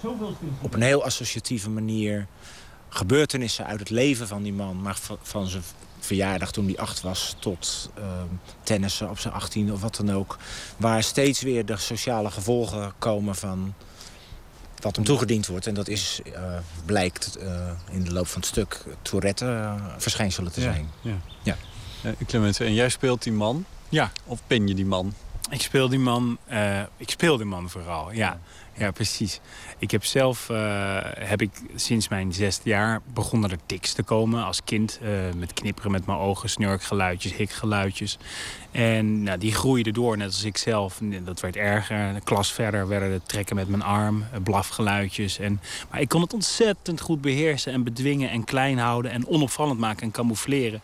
op een heel associatieve manier gebeurtenissen uit het leven van die man, maar van zijn verjaardag toen hij acht was, tot uh, tennissen op zijn achttiende of wat dan ook. Waar steeds weer de sociale gevolgen komen van wat hem toegediend wordt. En dat is, uh, blijkt uh, in de loop van het stuk, Tourette-verschijnselen te zijn. Ja, ja. Ja. Ja, Clement, en jij speelt die man? Ja. Of ben je die man? Ik speel die man, uh, ik speel die man vooral, ja. Ja, precies. Ik heb zelf, uh, heb ik sinds mijn zesde jaar begonnen er tics te komen als kind. Uh, met knipperen met mijn ogen, snurkgeluidjes, hikgeluidjes. En nou, die groeiden door, net als ik zelf. Dat werd erger. De klas verder werden de trekken met mijn arm, blafgeluidjes. En, maar ik kon het ontzettend goed beheersen en bedwingen en klein houden en onopvallend maken en camoufleren.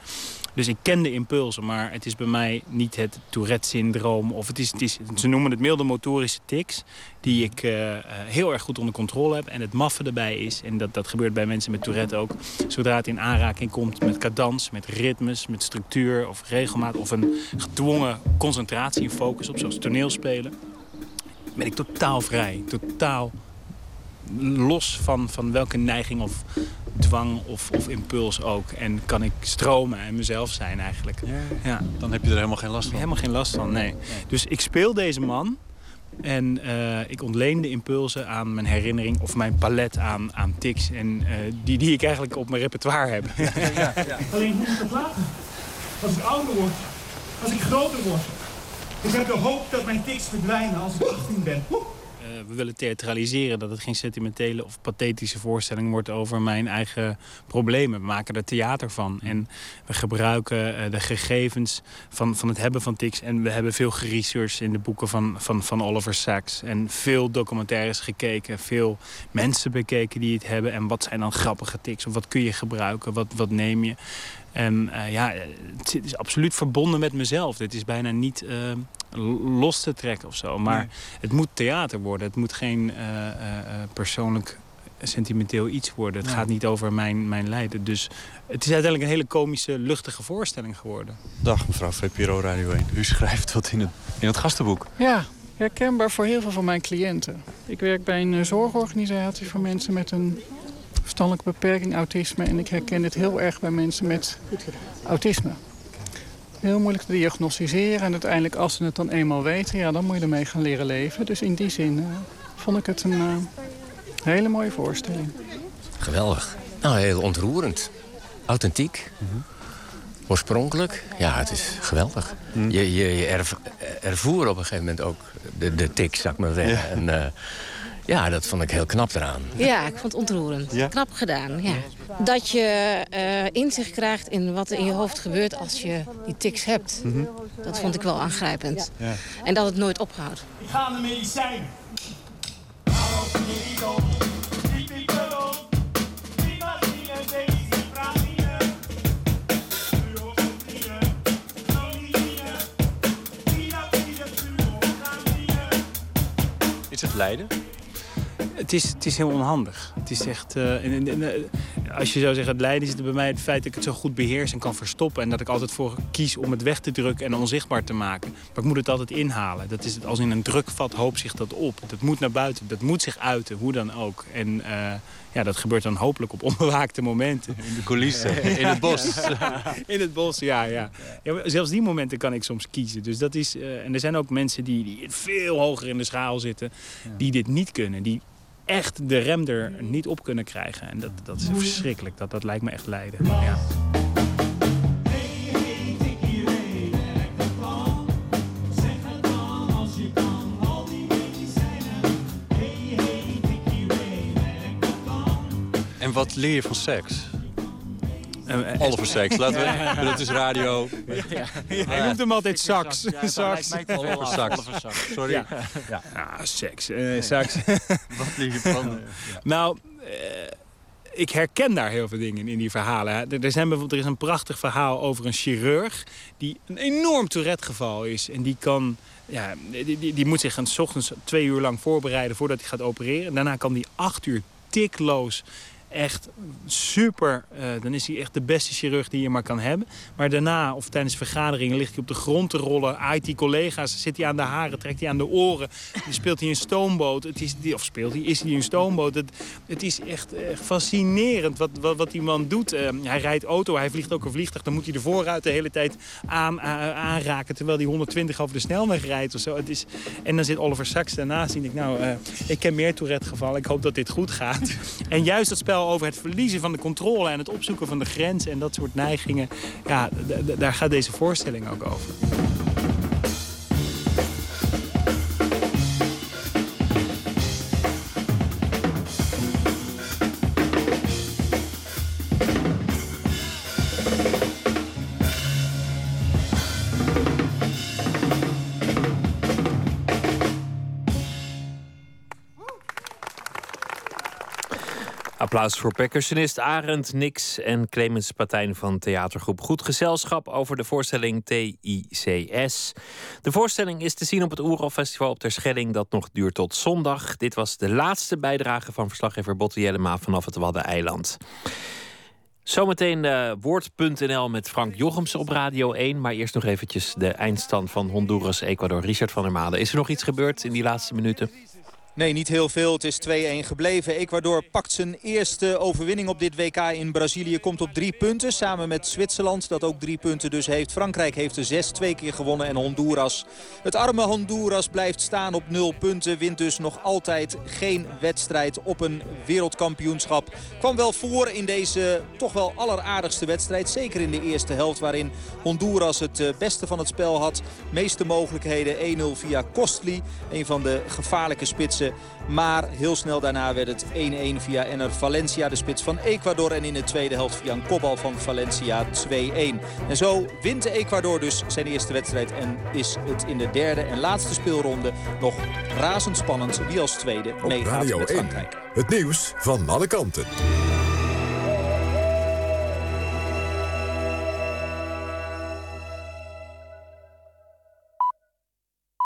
Dus ik ken de impulsen, maar het is bij mij niet het Tourette-syndroom. Of het is, het is, ze noemen het milde motorische tics, die ik uh, heel erg goed onder controle heb. En het maffe erbij is, en dat, dat gebeurt bij mensen met Tourette ook, zodra het in aanraking komt met cadans, met ritmes, met structuur of regelmaat, of een gedwongen concentratie en focus op, zoals toneelspelen, ben ik totaal vrij, totaal los van, van welke neiging of dwang of, of impuls ook. En kan ik stromen en mezelf zijn eigenlijk. Ja, ja. Dan heb je er helemaal geen last van. Helemaal geen last van, nee. Dus ik speel deze man en uh, ik ontleen de impulsen aan mijn herinnering of mijn palet aan, aan tics. En uh, die, die ik eigenlijk op mijn repertoire heb. Ja, ja, ja. Alleen hoe moet dat laten? Als ik ouder word, als ik groter word. Ik heb de hoop dat mijn tics verdwijnen als ik achttien ben. Uh, we willen theatraliseren, dat het geen sentimentele of pathetische voorstelling wordt over mijn eigen problemen. We maken er theater van en we gebruiken uh, de gegevens van, van het hebben van tics. En we hebben veel geresearched in de boeken van, van, van Oliver Sacks. En veel documentaires gekeken, veel mensen bekeken die het hebben. En wat zijn dan grappige tics? Of wat kun je gebruiken? Wat, wat neem je? En uh, ja, het is absoluut verbonden met mezelf. Dit is bijna niet uh, los te trekken of zo. Maar nee. Het moet theater worden. Het moet geen uh, uh, persoonlijk sentimenteel iets worden. Het nee. gaat niet over mijn, mijn lijden. Dus het is uiteindelijk een hele komische, luchtige voorstelling geworden. Dag mevrouw V P R O Radio één. U schrijft wat in het, in het gastenboek. Ja, herkenbaar voor heel veel van mijn cliënten. Ik werk bij een uh, zorgorganisatie voor mensen met een... verstandelijke beperking, autisme. En ik herken het heel erg bij mensen met autisme. Heel moeilijk te diagnosticeren. En uiteindelijk, als ze het dan eenmaal weten, ja, dan moet je ermee gaan leren leven. Dus in die zin uh, vond ik het een uh, hele mooie voorstelling. Geweldig. Nou, heel ontroerend. Authentiek. Mm-hmm. Oorspronkelijk. Ja, het is geweldig. Mm. Je, je, je erv- ervoer op een gegeven moment ook de, de tik, zou ik maar zeggen. Ja. En, uh, Ja, dat vond ik heel knap eraan. Ja, ik vond het ontroerend. Ja? Knap gedaan, ja. Dat je uh, inzicht krijgt in wat er in je hoofd gebeurt als je die tics hebt. Mm-hmm. Dat vond ik wel aangrijpend. Ja. Ja. En dat het nooit ophoudt. Ik ga de medicijn. Is het lijden? Het is, het is heel onhandig. Het is echt, uh, en, en, en, als je zou zeggen het lijden, is het bij mij het feit dat ik het zo goed beheers en kan verstoppen. En dat ik altijd voor kies om het weg te drukken en onzichtbaar te maken. Maar ik moet het altijd inhalen. Dat is het, als in een drukvat hoopt zich dat op. Dat moet naar buiten, dat moet zich uiten, hoe dan ook. En uh, ja, dat gebeurt dan hopelijk op onbewaakte momenten. In de coulissen, in het bos. In het bos, ja, ja. ja zelfs die momenten kan ik soms kiezen. Dus dat is, uh, en er zijn ook mensen die, die veel hoger in de schaal zitten, die dit niet kunnen. Die echt de rem er niet op kunnen krijgen. En dat, dat is verschrikkelijk. Dat, dat lijkt me echt lijden. Ja. En wat leer je van seks? Oliver Sacks, laten we. Ja. Dat is radio. Ja, ja. Ja. Hij noemt hem altijd Sacks. Sacks. Sacks. Oliver Sacks. Sorry. Ja. Ja. Ah, seks. Uh, Sacks. Nee. Wat liep je van? Ja. Nou, uh, ik herken daar heel veel dingen in die verhalen. Er, er, zijn bijvoorbeeld, er is een prachtig verhaal over een chirurg die een enorm Tourette-geval is en die kan. Ja, die, die, die moet zich een 's ochtends twee uur lang voorbereiden voordat hij gaat opereren. Daarna kan die acht uur tikloos. Echt super, uh, dan is hij echt de beste chirurg die je maar kan hebben. Maar daarna, of tijdens vergaderingen, ligt hij op de grond te rollen. Aait hij collega's, zit hij aan de haren, trekt hij aan de oren. Dan speelt hij een stoomboot. Het is, of speelt hij, is hij een stoomboot. Het, het is echt uh, fascinerend wat, wat, wat die man doet. Uh, hij rijdt auto, hij vliegt ook een vliegtuig. Dan moet hij de voorruit de hele tijd aan, uh, aanraken, terwijl hij honderdtwintig over de snelweg rijdt. Of zo. Het is, en dan zit Oliver Sacks daarnaast en denk ik, nou, uh, ik ken meer Tourette-gevallen. Ik hoop dat dit goed gaat. En juist dat spel over het verliezen van de controle en het opzoeken van de grens en dat soort neigingen. Ja, d- d- daar gaat deze voorstelling ook over. Applaus voor percussionist Arend Nix en Clemens Patijn van theatergroep Goed Gezelschap over de voorstelling T I C S. De voorstelling is te zien op het Oerol Festival op Terschelling, dat nog duurt tot zondag. Dit was de laatste bijdrage van verslaggever Botte Jellema vanaf het Waddeneiland. Zometeen uh, woord punt n l met Frank Jochems op Radio één. Maar eerst nog eventjes de eindstand van Honduras, Ecuador. Richard van der Made, is er nog iets gebeurd in die laatste minuten? Nee, niet heel veel. Het is twee-een gebleven. Ecuador pakt zijn eerste overwinning op dit W K in Brazilië. Komt op drie punten samen met Zwitserland, dat ook drie punten dus heeft. Frankrijk heeft er zes, twee keer gewonnen en Honduras. Het arme Honduras blijft staan op nul punten. Wint dus nog altijd geen wedstrijd op een wereldkampioenschap. Kwam wel voor in deze toch wel alleraardigste wedstrijd. Zeker in de eerste helft waarin Honduras het beste van het spel had. Meeste mogelijkheden, een-nul via Costly. Een van de gevaarlijke spitsen maakte. Maar heel snel daarna werd het één-één via Enner Valencia, de spits van Ecuador. En in de tweede helft via een kopbal van Valencia twee-één. En zo wint Ecuador dus zijn eerste wedstrijd. En is het in de derde en laatste speelronde nog razendspannend wie als tweede meegaat met Frankrijk. Het nieuws van alle kanten.